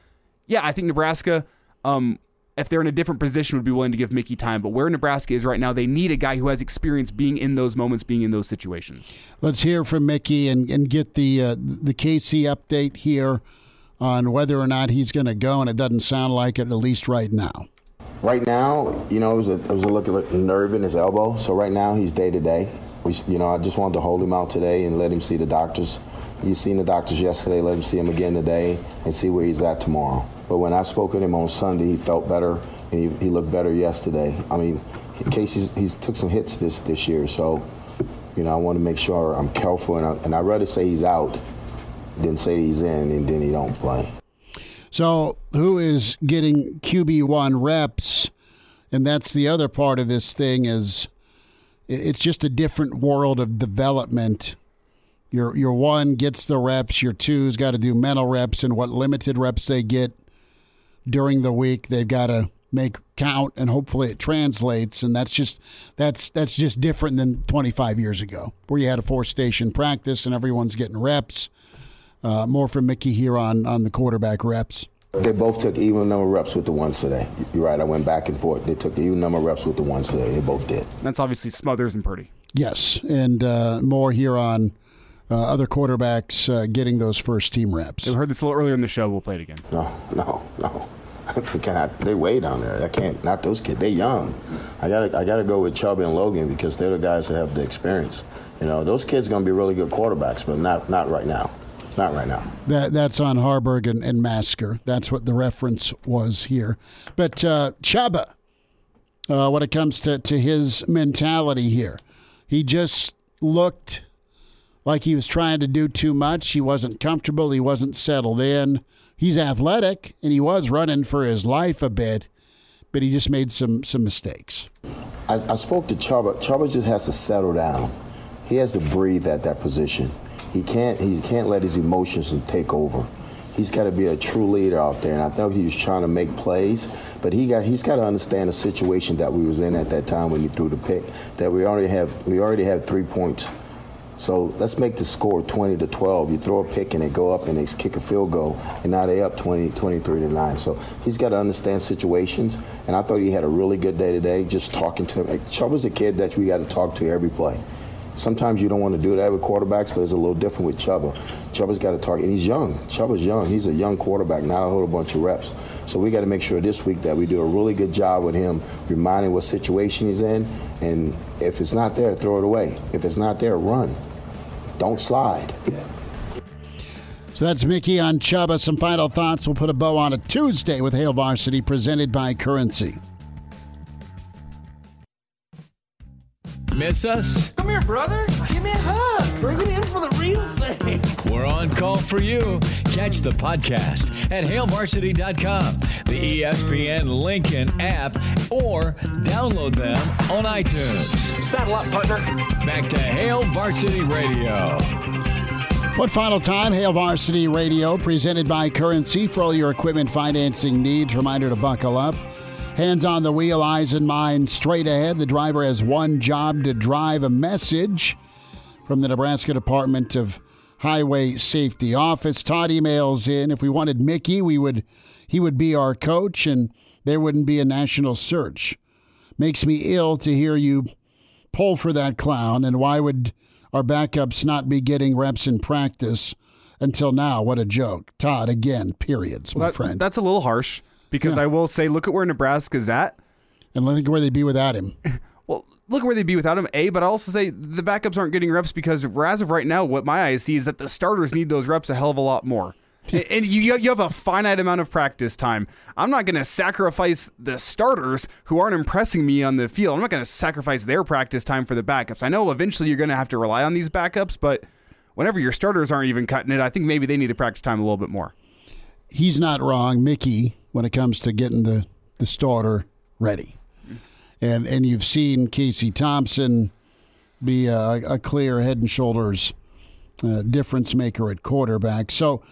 yeah, I think Nebraska, um, if they're in a different position, would be willing to give Mickey time. But where Nebraska is right now, they need a guy who has experience being in those moments, being in those situations. Let's hear from Mickey and, and get the uh, the K C update here on whether or not he's going to go, and it doesn't sound like it, at least right now. Right now, you know, it was a, it was a look at nerve in his elbow. So right now he's day to day. We, you know, I just wanted to hold him out today and let him see the doctors. You seen the doctors yesterday. Let him see him again today and see where he's at tomorrow. But when I spoke with him on Sunday, he felt better and he, he looked better yesterday. I mean, Casey's he's took some hits this, this year. So, you know, I want to make sure I'm careful. And, I, and I'd rather say he's out than say he's in and then he don't play. So who is getting Q B one reps? And that's the other part of this thing is it's just a different world of development. Your your one gets the reps. Your two's got to do mental reps. And what limited reps they get during the week, they've got to make count, and hopefully it translates. And that's just that's that's just different than twenty-five years ago where you had a four-station practice and everyone's getting reps. Uh, more from Mickey here on, on the quarterback reps. They both took even number reps with the ones today. You're right, I went back and forth. They took even number reps with the ones today. They both did. That's obviously Smothers and Purdy. Yes, and uh, more here on uh, other quarterbacks uh, getting those first team reps. We heard this a little earlier in the show. We'll play it again. No, no, no. they, cannot, they way down there. I can't. Not those kids. They're young. I got I got to go with Chubb and Logan because they're the guys that have the experience. You know, those kids are going to be really good quarterbacks, but not not right now. Not right now. That That's on Harburg and, and Masker. That's what the reference was here. But uh, Chaba, uh, when it comes to, to his mentality here, he just looked like he was trying to do too much. He wasn't comfortable. He wasn't settled in. He's athletic, and he was running for his life a bit, but he just made some, some mistakes. I, I spoke to Chaba. Chaba just has to settle down. He has to breathe at that position. He can't. He can't let his emotions take over. He's got to be a true leader out there. And I thought he was trying to make plays, but he got. He's got to understand the situation that we was in at that time when he threw the pick. That we already have. We already have three points. So let's make the score twenty to twelve. You throw a pick and they go up and they kick a field goal, and now they up twenty, twenty-three to nine. So he's got to understand situations. And I thought he had a really good day today. Just talking to him. Chubb is a kid that we got to talk to every play. Sometimes you don't want to do that with quarterbacks, but it's a little different with Chubba. Chubba's got to target, and he's young. Chubba's young. He's a young quarterback, not a whole bunch of reps. So we got to make sure this week that we do a really good job with him, reminding what situation he's in, and if it's not there, throw it away. If it's not there, run. Don't slide. So that's Mickey on Chubba. Some final thoughts. We'll put a bow on a Tuesday with Hail Varsity, presented by Currency. Miss us? Come here, brother. Give me a hug. Bring it in for the real thing. We're on call for you. Catch the podcast at hail varsity dot com, the E S P N Lincoln app, or download them on iTunes. Saddle up, partner. Back to Hail Varsity Radio. One final time, Hail Varsity Radio, presented by Currency. For all your equipment financing needs, reminder to buckle up. Hands on the wheel, eyes and mind straight ahead. The driver has one job: to drive. A message from the Nebraska Department of Highway Safety Office. Todd emails in, if we wanted Mickey, we would he would be our coach and there wouldn't be a national search. Makes me ill to hear you pull for that clown, and why would our backups not be getting reps in practice until now? What a joke. Todd, again, periods, my well, that, friend. That's a little harsh. Because yeah. I will say, look at where Nebraska's at. And look at where they'd be without him. Well, look at where they'd be without him, A, but I'll also say the backups aren't getting reps because as of right now, what my eyes see is that the starters need those reps a hell of a lot more. And you you have a finite amount of practice time. I'm not going to sacrifice the starters who aren't impressing me on the field. I'm not going to sacrifice their practice time for the backups. I know eventually you're going to have to rely on these backups, but whenever your starters aren't even cutting it, I think maybe they need to practice time a little bit more. He's not wrong, Mickey, when it comes to getting the, the starter ready. And and you've seen Casey Thompson be a, a clear head and shoulders uh, difference maker at quarterback. So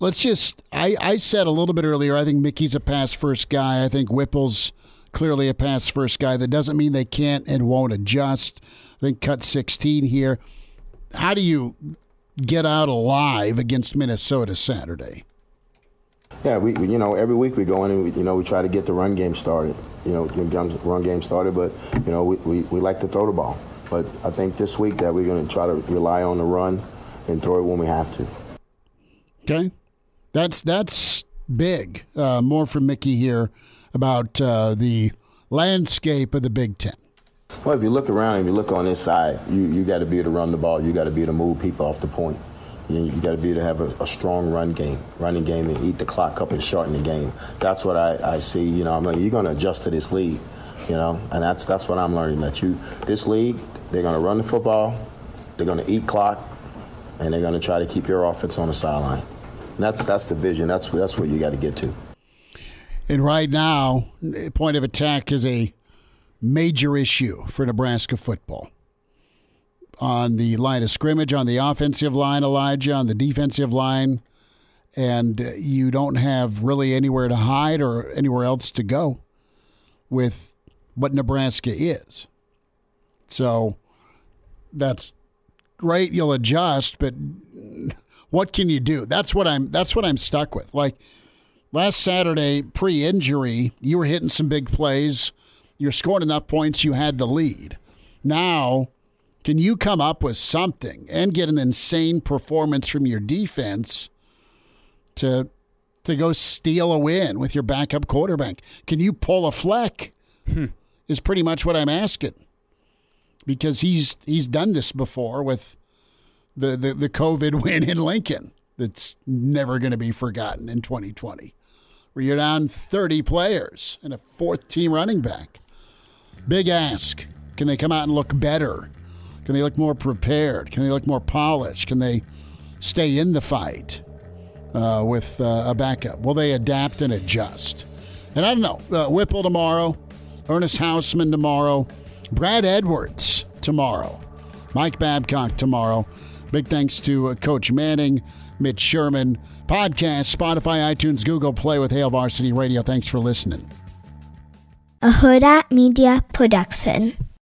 let's just, I, I said a little bit earlier, I think Mickey's a pass-first guy. I think Whipple's clearly a pass-first guy. That doesn't mean they can't and won't adjust. I think cut sixteen here. How do you get out alive against Minnesota Saturday? Yeah, we, we you know, every week we go in and, we, you know, we try to get the run game started. You know, run game started, but, you know, we, we, we like to throw the ball. But I think this week that we're going to try to rely on the run and throw it when we have to. Okay. That's that's big. Uh, more from Mickey here about uh, the landscape of the Big Ten. Well, if you look around and you look on this side, you, you got to be able to run the ball. You got to be able to move people off the point. You, you got to be able to have a, a strong run game, running game, and eat the clock up and shorten the game. That's what I, I see. You know, I'm like, you're going to adjust to this league, you know, and that's that's what I'm learning. That you, this league, they're going to run the football, they're going to eat clock, and they're going to try to keep your offense on the sideline. And that's that's the vision. That's that's what you got to get to. And right now, point of attack is a major issue for Nebraska football. On the line of scrimmage, on the offensive line, Elijah, on the defensive line, and you don't have really anywhere to hide or anywhere else to go with what Nebraska is. So that's great, you'll adjust, but what can you do? That's what I'm that's what I'm stuck with. Like last Saturday, pre-injury, you were hitting some big plays. You're scoring enough points, you had the lead. Now, can you come up with something and get an insane performance from your defense to to go steal a win with your backup quarterback? Can you pull a Fleck? Hmm. Is pretty much what I'm asking, because he's he's done this before with the the, the COVID win in Lincoln. That's never going to be forgotten in twenty twenty, where you're down thirty players and a fourth team running back. Big ask. Can they come out and look better? Can they look more prepared? Can they look more polished? Can they stay in the fight uh, with uh, a backup? Will they adapt and adjust? And I don't know. Uh, Whipple tomorrow. Ernest Hausman tomorrow. Brad Edwards tomorrow. Mike Babcock tomorrow. Big thanks to uh, Coach Manning, Mitch Sherman. Podcast, Spotify, iTunes, Google Play with Hail Varsity Radio. Thanks for listening. A Huda Media Production.